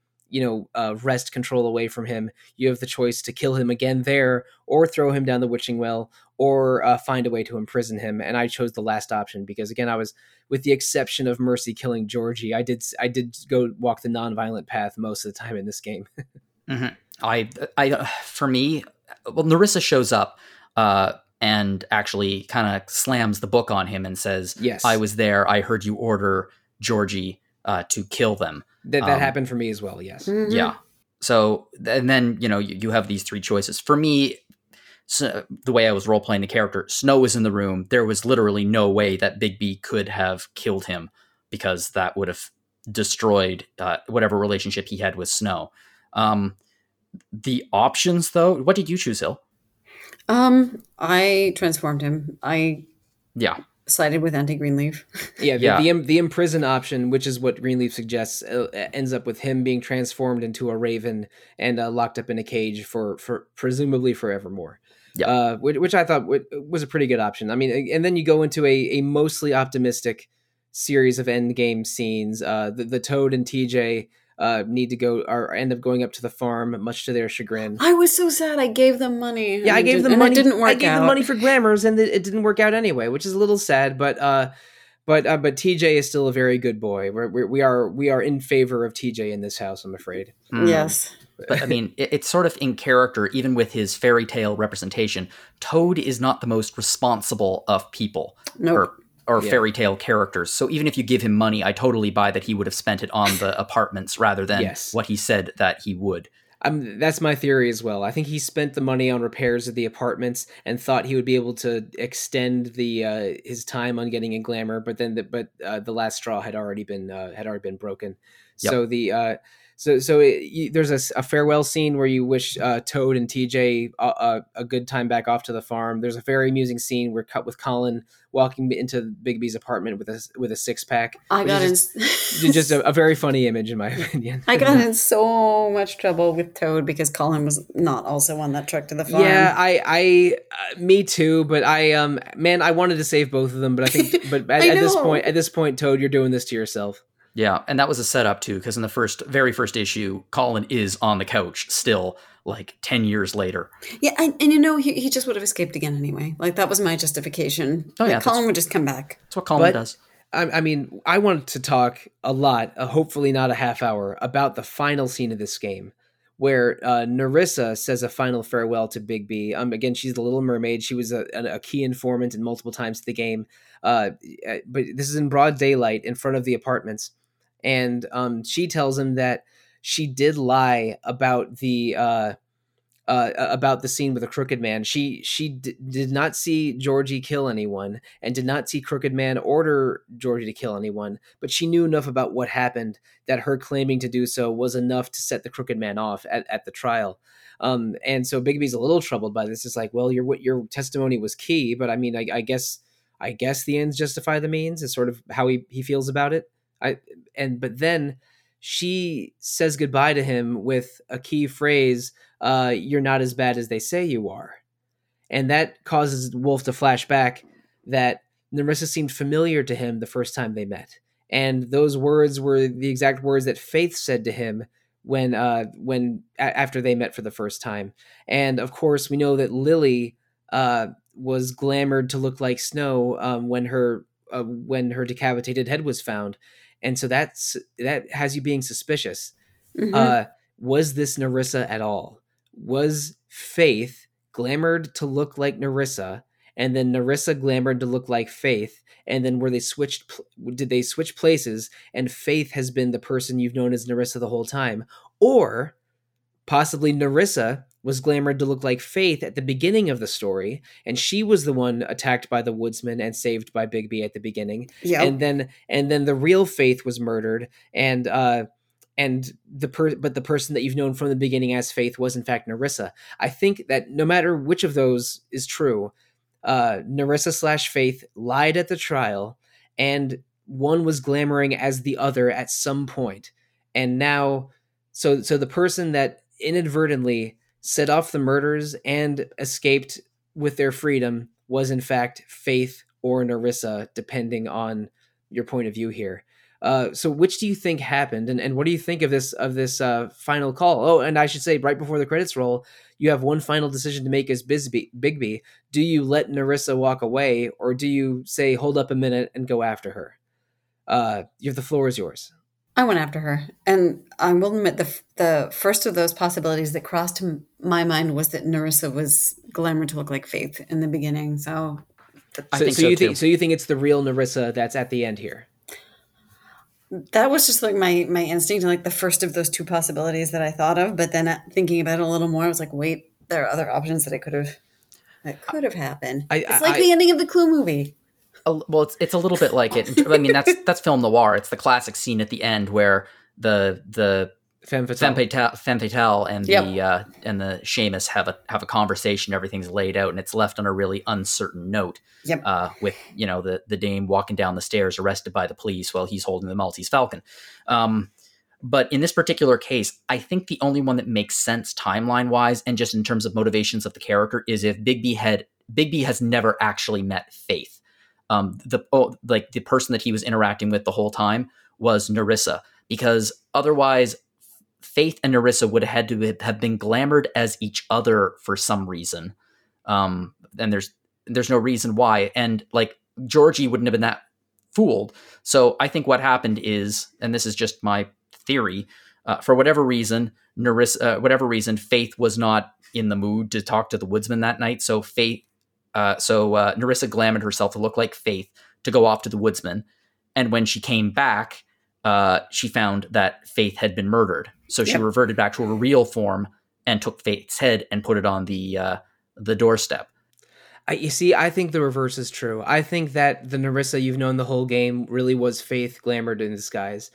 wrest control away from him. You have the choice to kill him again there, or throw him down the witching well, or find a way to imprison him. And I chose the last option because, again, I was, with the exception of Mercy killing Georgie, I did go walk the nonviolent path most of the time in this game. Mm-hmm. For me, Narissa shows up and actually kind of slams the book on him and says, "Yes, I was there. I heard you order Georgie to kill them." That happened for me as well. Yes. Mm-hmm. Yeah. So, and then, you have these three choices. For me, so the way I was role playing the character, Snow was in the room. There was literally no way that Big B could have killed him because that would have destroyed whatever relationship he had with Snow. The options, though, what did you choose, Hill? I transformed him. I sided with anti-Greenleaf. The imprison option, which is what Greenleaf suggests, ends up with him being transformed into a raven and locked up in a cage for presumably forevermore. Yeah. Which I thought was a pretty good option. I mean, and then you go into a mostly optimistic series of endgame scenes. The Toad and TJ need to go or end up going up to the farm, much to their chagrin. I was so sad. I gave them money. Yeah, I gave them money. It didn't work out. I gave them money for Glamours, and it didn't work out anyway, which is a little sad. But TJ is still a very good boy. We are in favor of TJ in this house, I'm afraid. Mm. Yes. But I mean, it's sort of in character, even with his fairy tale representation. Toad is not the most responsible of people. Nope. Or fairy tale characters. So even if you give him money, I totally buy that he would have spent it on the apartments rather than what he said that he would. That's my theory as well. I think he spent the money on repairs of the apartments and thought he would be able to extend the his time on getting a glamour, but then the last straw had already been broken. Yep. So there's a farewell scene where you wish Toad and TJ a good time back off to the farm. There's a very amusing scene where cut with Colin walking into Big B's apartment with a six pack. I got in just a very funny image in my opinion. I got in so much trouble with Toad because Colin was not also on that trek to the farm. Yeah, I me too. But I wanted to save both of them, but I think, but at this point, Toad, you're doing this to yourself. Yeah, and that was a setup, too, because in the very first issue, Colin is on the couch still, like, 10 years later. Yeah, and he just would have escaped again anyway. Like, that was my justification. Oh, yeah. Like, Colin would just come back. That's what Colin does. I mean, I wanted to talk a lot, hopefully not a half hour, about the final scene of this game, where Narissa says a final farewell to Big B. Again, she's the Little Mermaid. She was a key informant in multiple times to the game. But this is in broad daylight in front of the apartments. And she tells him that she did lie about the scene with the Crooked Man. She did not see Georgie kill anyone and did not see Crooked Man order Georgie to kill anyone. But she knew enough about what happened that her claiming to do so was enough to set the Crooked Man off at the trial. And so Bigby's a little troubled by this. It's like, well, your testimony was key, but I mean, I guess the ends justify the means is sort of how he feels about it. But then she says goodbye to him with a key phrase, "You're not as bad as they say you are," and that causes Wolf to flash back that Narissa seemed familiar to him the first time they met, and those words were the exact words that Faith said to him when after they met for the first time. And of course, we know that Lily was glamoured to look like Snow when her decapitated head was found. And so that has you being suspicious. Mm-hmm. Was this Narissa at all? Was Faith glamoured to look like Narissa, and then Narissa glamoured to look like Faith, and then were they switched? Did they switch places? And Faith has been the person you've known as Narissa the whole time, or possibly Narissa was glamoured to look like Faith at the beginning of the story, and she was the one attacked by the woodsman and saved by Big B at the beginning. Yep. And then the real Faith was murdered, but the person that you've known from the beginning as Faith was in fact Narissa. I think that no matter which of those is true, Narissa/Faith lied at the trial, and one was glamouring as the other at some point. And now, so the person that inadvertently set off the murders and escaped with their freedom was in fact Faith or Narissa, depending on your point of view here. So which do you think happened? And what do you think of this final call? Oh, and I should say right before the credits roll, you have one final decision to make as Bigby. Do you let Narissa walk away, or do you say, hold up a minute and go after her? The floor is yours. I went after her. And I will admit the first of those possibilities that crossed my mind was that Narissa was glamored to look like Faith in the beginning. So you think it's the real Narissa that's at the end here? That was just like my instinct, like the first of those two possibilities that I thought of. But then thinking about it a little more, I was like, wait, there are other options that could have happened. It's like the ending of the Clue movie. Well, it's a little bit like it. I mean, that's film noir. It's the classic scene at the end where the femme fatale and and the Seamus have a conversation. Everything's laid out, and it's left on a really uncertain note. Yep. With the dame walking down the stairs, arrested by the police while he's holding the Maltese Falcon. But in this particular case, I think the only one that makes sense timeline wise, and just in terms of motivations of the character, is if Bigby has never actually met Faith. The person that he was interacting with the whole time was Narissa, because otherwise Faith and Narissa would have had to have been glamored as each other for some reason. And there's no reason why. And like Georgie wouldn't have been that fooled. So I think what happened is, and this is just my theory, for whatever reason, Faith was not in the mood to talk to the woodsman that night. So Narissa glamored herself to look like Faith to go off to the woodsman. And when she came back, she found that Faith had been murdered. So she reverted back to her real form and took Faith's head and put it on the doorstep. I think the reverse is true. I think that the Narissa you've known the whole game really was Faith glamored in disguise.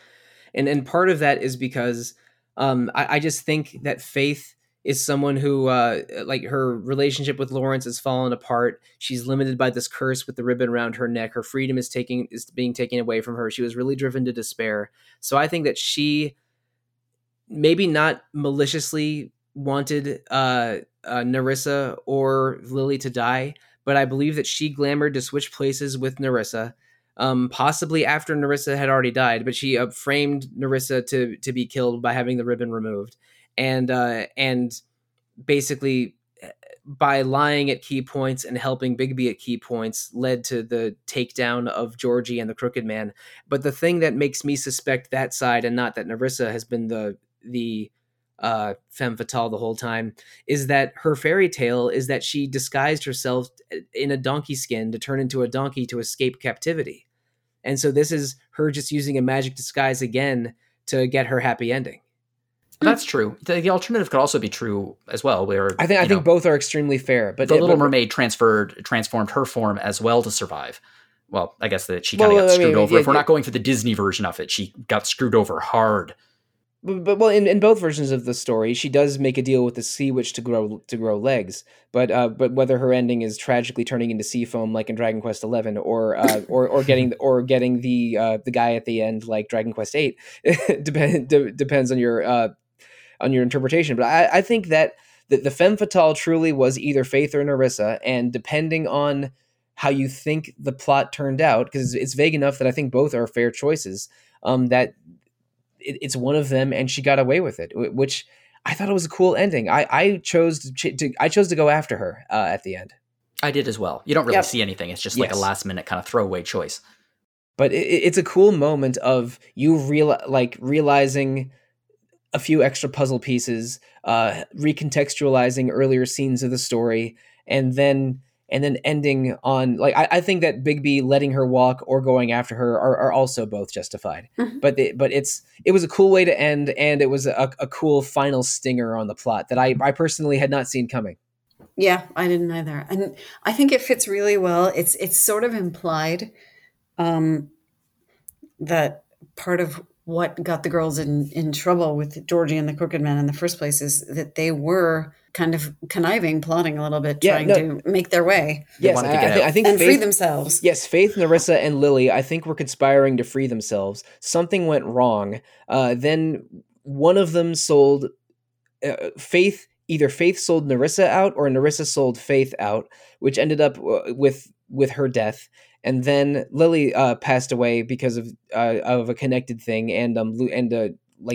And part of that is because I just think that Faith is someone who, like, her relationship with Lawrence has fallen apart. She's limited by this curse with the ribbon around her neck. Her freedom is being taken away from her. She was really driven to despair. So I think that she, maybe not maliciously, wanted Narissa or Lily to die, but I believe that she glamoured to switch places with Narissa, possibly after Narissa had already died, but she framed Narissa to be killed by having the ribbon removed. And basically by lying at key points and helping Bigby at key points led to the takedown of Georgie and the Crooked Man. But the thing that makes me suspect that side, and not that Narissa has been the femme fatale the whole time, is that her fairy tale is that she disguised herself in a donkey skin to turn into a donkey to escape captivity. And so this is her just using a magic disguise again to get her happy ending. That's true. The alternative could also be true as well. I think both are extremely fair. But the Little Mermaid transformed her form as well to survive. Well, I guess that she kind of got screwed over. If we're not going for the Disney version of it, she got screwed over hard. But in both versions of the story, she does make a deal with the sea witch to grow legs. But whether her ending is tragically turning into sea foam like in Dragon Quest XI, or getting the guy at the end like Dragon Quest VIII, depends on your interpretation. But I think that the femme fatale truly was either Faith or Narissa, and depending on how you think the plot turned out, because it's vague enough that I think both are fair choices, that it's one of them and she got away with it, which I thought it was a cool ending. I chose to go after her at the end. I did as well. You don't really see anything. It's just like a last minute kind of throwaway choice. But it's a cool moment of you realizing a few extra puzzle pieces, recontextualizing earlier scenes of the story, and then ending on, like, I think that Bigby letting her walk or going after her are also both justified. Mm-hmm. But it was a cool way to end, and it was a cool final stinger on the plot that I personally had not seen coming. Yeah, I didn't either, and I think it fits really well. It's sort of implied that part of what got the girls in trouble with Georgie and the Crooked Man in the first place is that they were kind of conniving, plotting a little bit, trying to make their way. Yes, I think free themselves. Yes, Faith, Narissa, and Lily, I think, were conspiring to free themselves. Something went wrong. Then one of them sold Faith. Either Faith sold Narissa out or Narissa sold Faith out, which ended up with her death. And then Lily passed away because of a connected thing, and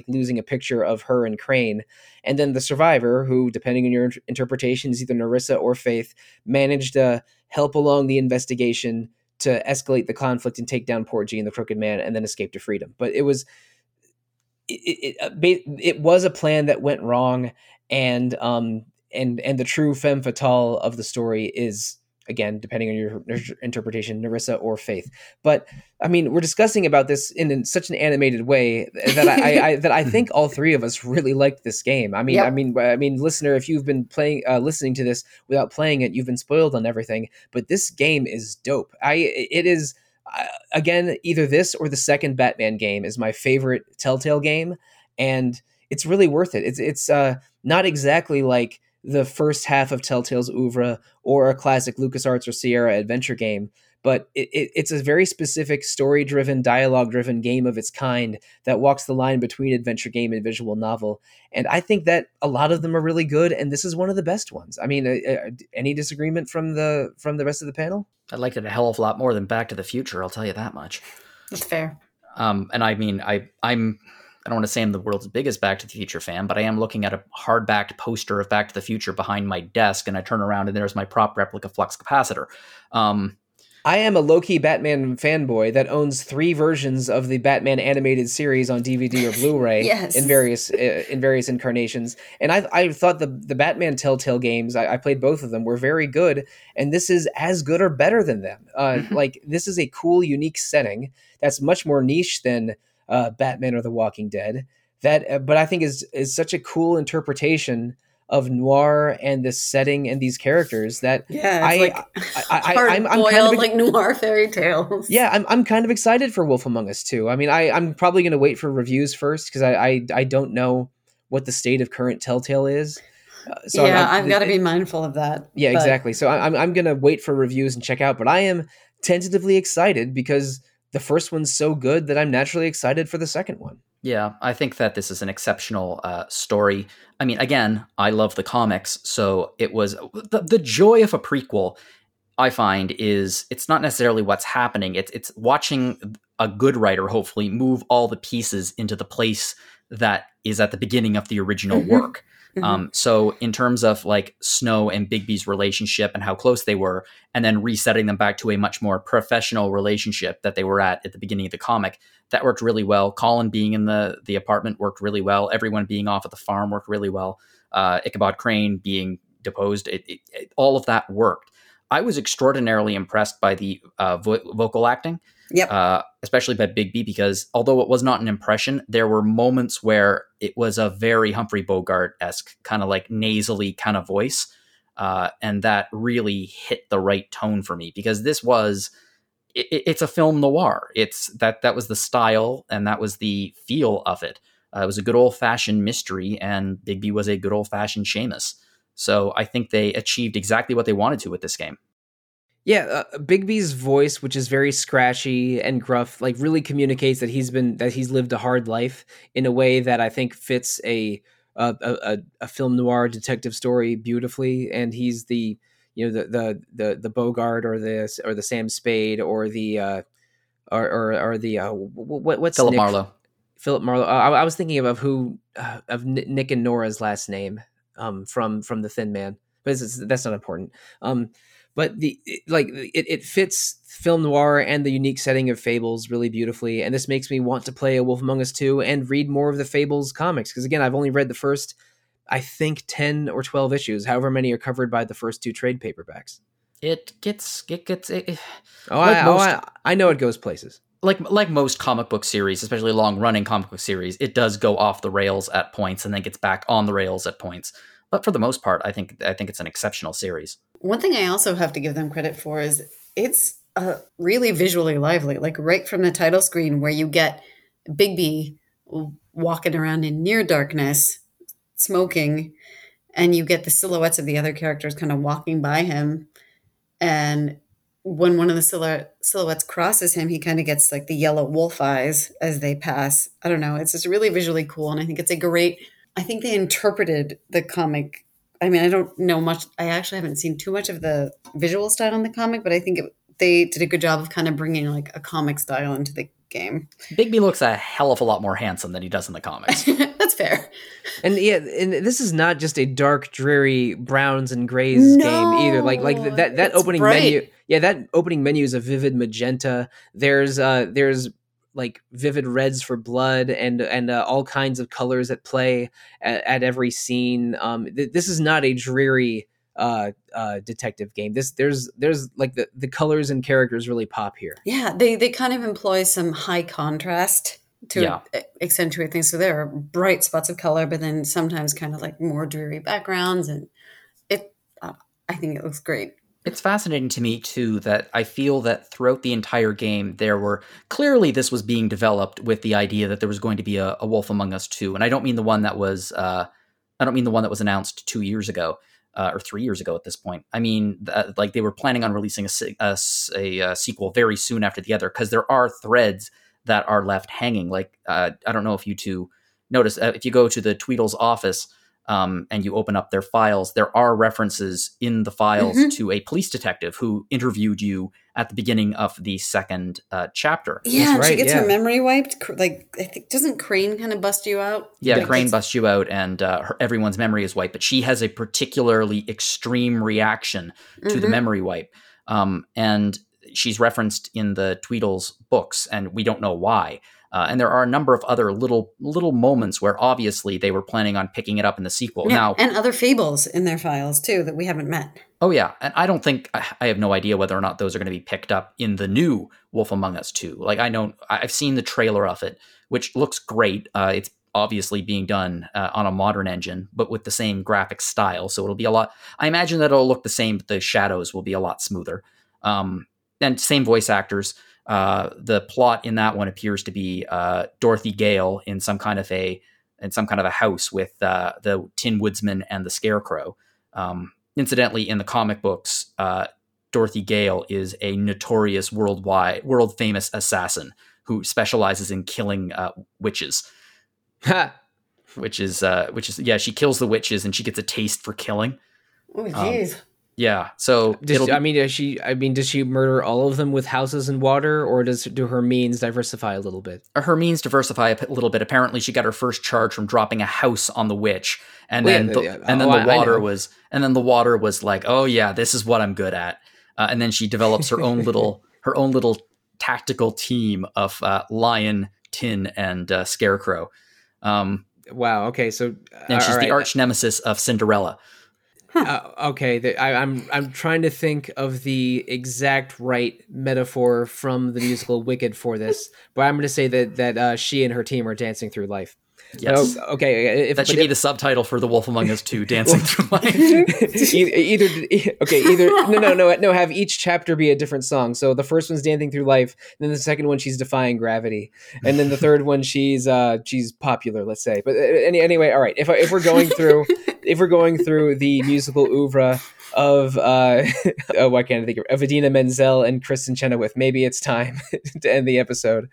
losing a picture of her and Crane. And then the survivor, who, depending on your interpretation, is either Narissa or Faith, managed to help along the investigation to escalate the conflict and take down poor G and the Crooked Man, and then escape to freedom. But it was a plan that went wrong, and the true femme fatale of the story is, again, depending on your interpretation, Narissa or Faith. But I mean, we're discussing about this in such an animated way that I think all three of us really liked this game. I mean, yep. I mean, listener, if you've been listening to this without playing it, you've been spoiled on everything. But this game is dope. It is again, either this or the second Batman game is my favorite Telltale game, and it's really worth it. It's not exactly like the first half of Telltale's oeuvre or a classic LucasArts or Sierra adventure game, but it's a very specific story-driven, dialogue-driven game of its kind that walks the line between adventure game and visual novel. And I think that a lot of them are really good, and this is one of the best ones. I mean, any disagreement from the rest of the panel? I liked it a hell of a lot more than Back to the Future, I'll tell you that much. That's fair. And I mean, I don't want to say I'm the world's biggest Back to the Future fan, but I am looking at a hard-backed poster of Back to the Future behind my desk, and I turn around and there's my prop replica flux capacitor. I am a low-key Batman fanboy that owns 3 versions of the Batman animated series on DVD or Blu-ray yes. in various incarnations. And I thought the Batman Telltale games, I played both of them, were very good, and this is as good or better than them. Like, this is a cool, unique setting that's much more niche than Batman or The Walking Dead, but I think is such a cool interpretation of noir and this setting and these characters that I'm kind of like noir fairy tales. Yeah, I'm kind of excited for Wolf Among Us too. I mean, I'm probably going to wait for reviews first because I don't know what the state of current Telltale is. So yeah, I've got to be mindful of that. Yeah, but exactly. So I'm going to wait for reviews and check out, but I am tentatively excited because the first one's so good that I'm naturally excited for the second one. Yeah, I think that this is an exceptional story. I mean, again, I love the comics, so it was the joy of a prequel, I find, is it's not necessarily what's happening. It's watching a good writer, hopefully, move all the pieces into the place that is at the beginning of the original work. So in terms of like Snow and Bigby's relationship and how close they were, and then resetting them back to a much more professional relationship that they were at the beginning of the comic, that worked really well. Colin being in the apartment worked really well. Everyone being off at the farm worked really well. Ichabod Crane being deposed, all of that worked. I was extraordinarily impressed by the vocal acting. Yep. Especially by Bigby, because although it was not an impression, there were moments where it was a very Humphrey Bogart-esque kind of like nasally kind of voice. And that really hit the right tone for me, because this was, it's a film noir. It's that was the style and that was the feel of it. It was a good old fashioned mystery, and Bigby was a good old fashioned Seamus. So I think they achieved exactly what they wanted to with this game. Yeah, Bigby's voice, which is very scratchy and gruff, like really communicates that he's lived a hard life in a way that I think fits a film noir detective story beautifully. And he's the Bogart or the Sam Spade or the what's Philip Marlowe. Philip Marlowe. I was thinking of Nick and Nora's last name from The Thin Man, but that's not important. But it fits film noir and the unique setting of Fables really beautifully. And this makes me want to play A Wolf Among Us 2 and read more of the Fables comics. Because again, I've only read the first, I think, 10 or 12 issues, however many are covered by the first 2 trade paperbacks. I know it goes places. Like most comic book series, especially long-running comic book series, it does go off the rails at points and then gets back on the rails at points. But for the most part, I think it's an exceptional series. One thing I also have to give them credit for is it's really visually lively. Like right from the title screen where you get Bigby walking around in near darkness, smoking, and you get the silhouettes of the other characters kind of walking by him. And when one of the silhouettes crosses him, he kind of gets like the yellow wolf eyes as they pass. I don't know. It's just really visually cool. And I think it's I think they interpreted the comic. I mean, I don't know much. I actually haven't seen too much of the visual style in the comic, but I think it they did a good job of kind of bringing like a comic style into the game. Bigby looks a hell of a lot more handsome than he does in the comics. That's fair. And yeah, and this is not just a dark, dreary browns and grays game either. Like that opening menu. Yeah, that opening menu is a vivid magenta. There's like vivid reds for blood and all kinds of colors at play at every scene. This is not a dreary detective game. There's like the colors and characters really pop here. Yeah, they kind of employ some high contrast to accentuate things. So there are bright spots of color, but then sometimes kind of like more dreary backgrounds, and it I think it looks great. It's fascinating to me, too, that I feel that throughout the entire game, there were clearly this was being developed with the idea that there was going to be a Wolf Among Us 2. And I don't mean the one that was announced 2 years ago or 3 years ago at this point. I mean, like they were planning on releasing a sequel very soon after the other, because there are threads that are left hanging. Like, I don't know if you two notice, if you go to the Tweedle's office, and you open up their files, there are references in the files to a police detective who interviewed you at the beginning of the second chapter. Yeah, right, she gets her memory wiped. Like, I think, doesn't Crane kind of bust you out? Yeah, like, Crane busts you out, and everyone's memory is wiped. But she has a particularly extreme reaction to the memory wipe. And she's referenced in the Tweedle's books, and we don't know why. And there are a number of other little moments where obviously they were planning on picking it up in the sequel. Yeah, now, and other fables in their files, too, that we haven't met. Oh, yeah. And I don't think – I have no idea whether or not those are going to be picked up in the new Wolf Among Us 2. Like, I've seen the trailer of it, which looks great. It's obviously being done on a modern engine, but with the same graphic style. So it'll be a lot – I imagine that it'll look the same, but the shadows will be a lot smoother. And same voice actors. The plot in that one appears to be Dorothy Gale in some kind of a house with the Tin Woodsman and the Scarecrow. Incidentally, in the comic books, Dorothy Gale is a notorious world famous assassin who specializes in killing witches. Which is she kills the witches and she gets a taste for killing. Oh, jeez. Yeah. So does she murder all of them with houses and water, or do her means diversify a little bit? Her means diversify a little bit. Apparently, she got her first charge from dropping a house on the witch, and then the water was like, oh yeah, this is what I'm good at. And then she develops her own little tactical team of Lion, Tin, and Scarecrow. Wow. Okay. So and she's the arch nemesis of Cinderella. Okay, I'm trying to think of the exact right metaphor from the musical Wicked for this, but I'm going to say that she and her team are dancing through life. Yes. Okay. That should be the subtitle for The Wolf Among Us 2, Dancing Through Life. No. Have each chapter be a different song. So the first one's Dancing Through Life. Then the second one, she's Defying Gravity. And then the third one, she's Popular, let's say. But anyway, all right. If we're going through the musical oeuvre of why can't I think of Idina Menzel and Kristen Chenoweth, maybe it's time to end the episode.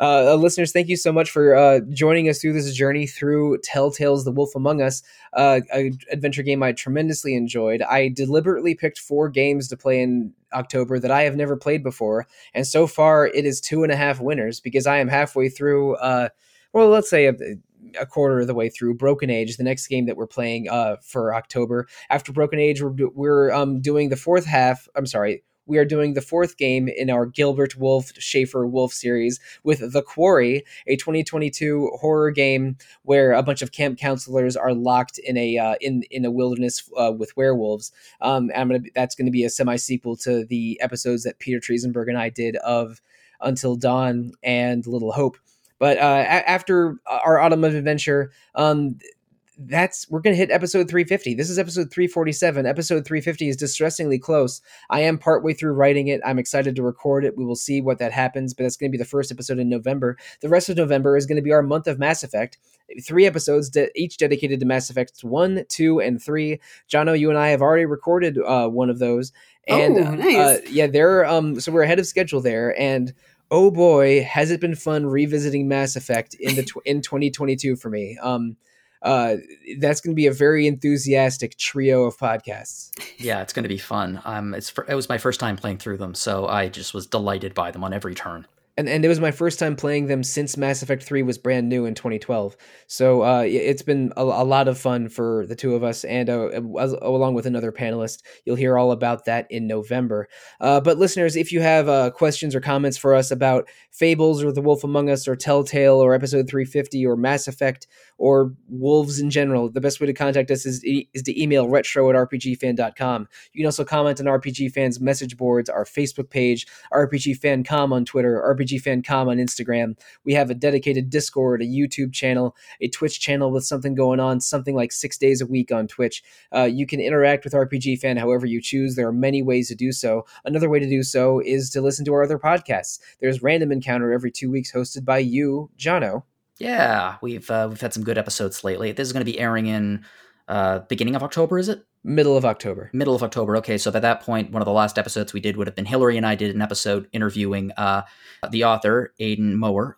Listeners, thank you so much for joining us through this journey through Telltale's The Wolf Among Us, an adventure game I tremendously enjoyed. I deliberately picked 4 games to play in October that I have never played before, and so far it is 2.5 winners, because I am halfway through let's say a quarter of the way through Broken Age, the next game that we're playing for October. After Broken Age, we're doing the fourth half. I'm sorry. We are doing the fourth game in our Gilbert Wolfe, Schaefer Wolfe series with The Quarry, a 2022 horror game where a bunch of camp counselors are locked in a wilderness with werewolves. That's going to be a semi-sequel to the episodes that Peter Treasenberg and I did of Until Dawn and Little Hope. But after our Autumn of Adventure, we're going to hit episode 350. This is episode 347. Episode 350 is distressingly close. I am partway through writing it. I'm excited to record it. We will see what that happens, but that's going to be the first episode in November. The rest of November is going to be our month of Mass Effect. 3 episodes, each dedicated to Mass Effect 1, 2, and 3. Jono, you and I have already recorded one of those. And, nice. So we're ahead of schedule there, and... oh boy, has it been fun revisiting Mass Effect in 2022 for me. that's going to be a very enthusiastic trio of podcasts. Yeah, it's going to be fun. It was my first time playing through them, so I just was delighted by them on every turn. And it was my first time playing them since Mass Effect 3 was brand new in 2012. So it's been a lot of fun for the two of us, and along with another panelist. You'll hear all about that in November. But listeners, if you have questions or comments for us about Fables or The Wolf Among Us or Telltale or Episode 350 or Mass Effect or wolves in general, the best way to contact us is to email retro@rpgfan.com. You can also comment on RPG Fan's message boards, our Facebook page, RPGFan.com on Twitter, RPGFan.com on Instagram. We have a dedicated Discord, a YouTube channel, a Twitch channel with something going on, something like 6 days a week on Twitch. You can interact with RPG Fan however you choose. There are many ways to do so. Another way to do so is to listen to our other podcasts. There's Random Encounter every 2 weeks, hosted by you, Jono. Yeah, we've had some good episodes lately. This is going to be airing in beginning of October, is it? Middle of October. Okay, so by that point, one of the last episodes we did would have been Hillary and I did an episode interviewing the author, Aidan Mower.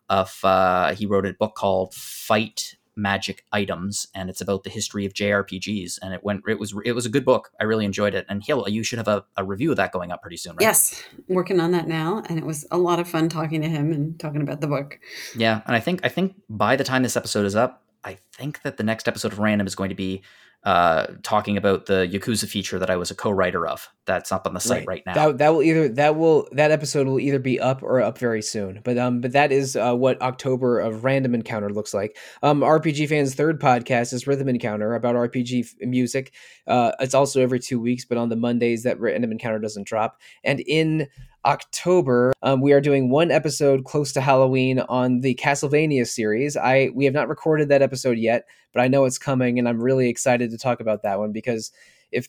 He wrote a book called Fight Magic Items, and it's about the history of JRPGs. And it was a good book. I really enjoyed it. And Hill, you should have a review of that going up pretty soon, right? Yes, working on that now, and it was a lot of fun talking to him and talking about the book. Yeah, and I think by the time this episode is up, I think that the next episode of Random is going to be talking about the Yakuza feature that I was a co-writer of. That's up on the site right now. That episode will either be up or up very soon. But that is what October of Random Encounter looks like. RPG Fan's third podcast is Rhythm Encounter, about RPG music. It's also every 2 weeks, but on the Mondays that Random Encounter doesn't drop. And in October, we are doing one episode close to Halloween on the Castlevania series. We have not recorded that episode yet, but I know it's coming, and I'm really excited to talk about that one because if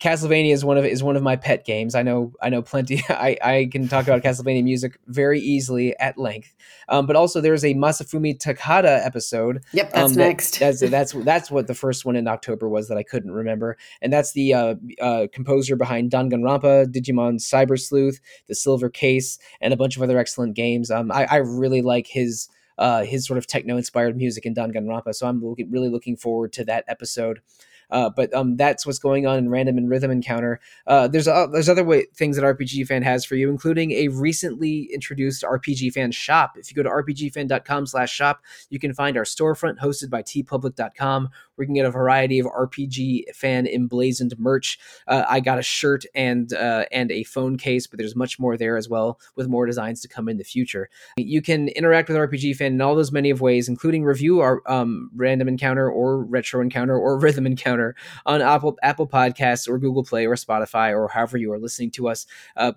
Castlevania is one of my pet games. I know plenty. I can talk about Castlevania music very easily at length. But also there's a Masafumi Takada episode. Yep, that's next. That's what the first one in October was that I couldn't remember. And that's the composer behind Danganronpa, Digimon Cyber Sleuth, The Silver Case, and a bunch of other excellent games. I really like his sort of techno-inspired music in Danganronpa, so I'm really looking forward to that episode. But that's what's going on in Random and Rhythm Encounter. There's other things that RPG Fan has for you, including a recently introduced RPG Fan shop. If you go to rpgfan.com/shop, you can find our storefront hosted by tpublic.com, where you can get a variety of RPG Fan emblazoned merch. I got a shirt and a phone case, but there's much more there as well, with more designs to come in the future. You can interact with RPG Fan in all those many of ways, including review our Random Encounter or Retro Encounter or Rhythm Encounter on Apple Podcasts or Google Play or Spotify or however you are listening to us.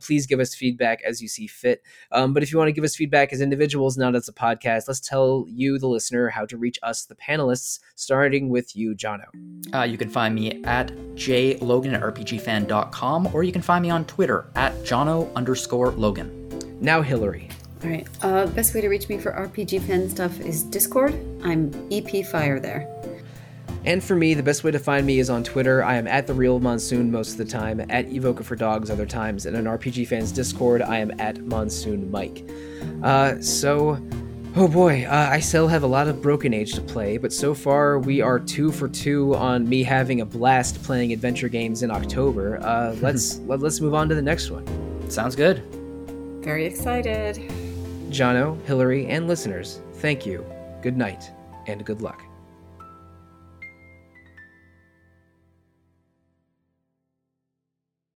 Please give us feedback as you see fit. But if you want to give us feedback as individuals, not as a podcast, let's tell you, the listener, how to reach us, the panelists, starting with you, Jono. You can find me at jlogan@rpgfan.com, or you can find me on Twitter at Jono_Logan. Now, Hillary. All right. Best way to reach me for RPG Fan stuff is Discord. I'm EP Fire there. And for me, the best way to find me is on Twitter. I am at The Real Monsoon most of the time, at Evoca for Dogs other times, and on RPG Fans Discord, I am at Monsoon Mike. I still have a lot of Broken Age to play, but so far we are 2 for 2 on me having a blast playing adventure games in October. Let's move on to the next one. Sounds good. Very excited. Jono, Hillary, and listeners, thank you. Good night, and good luck.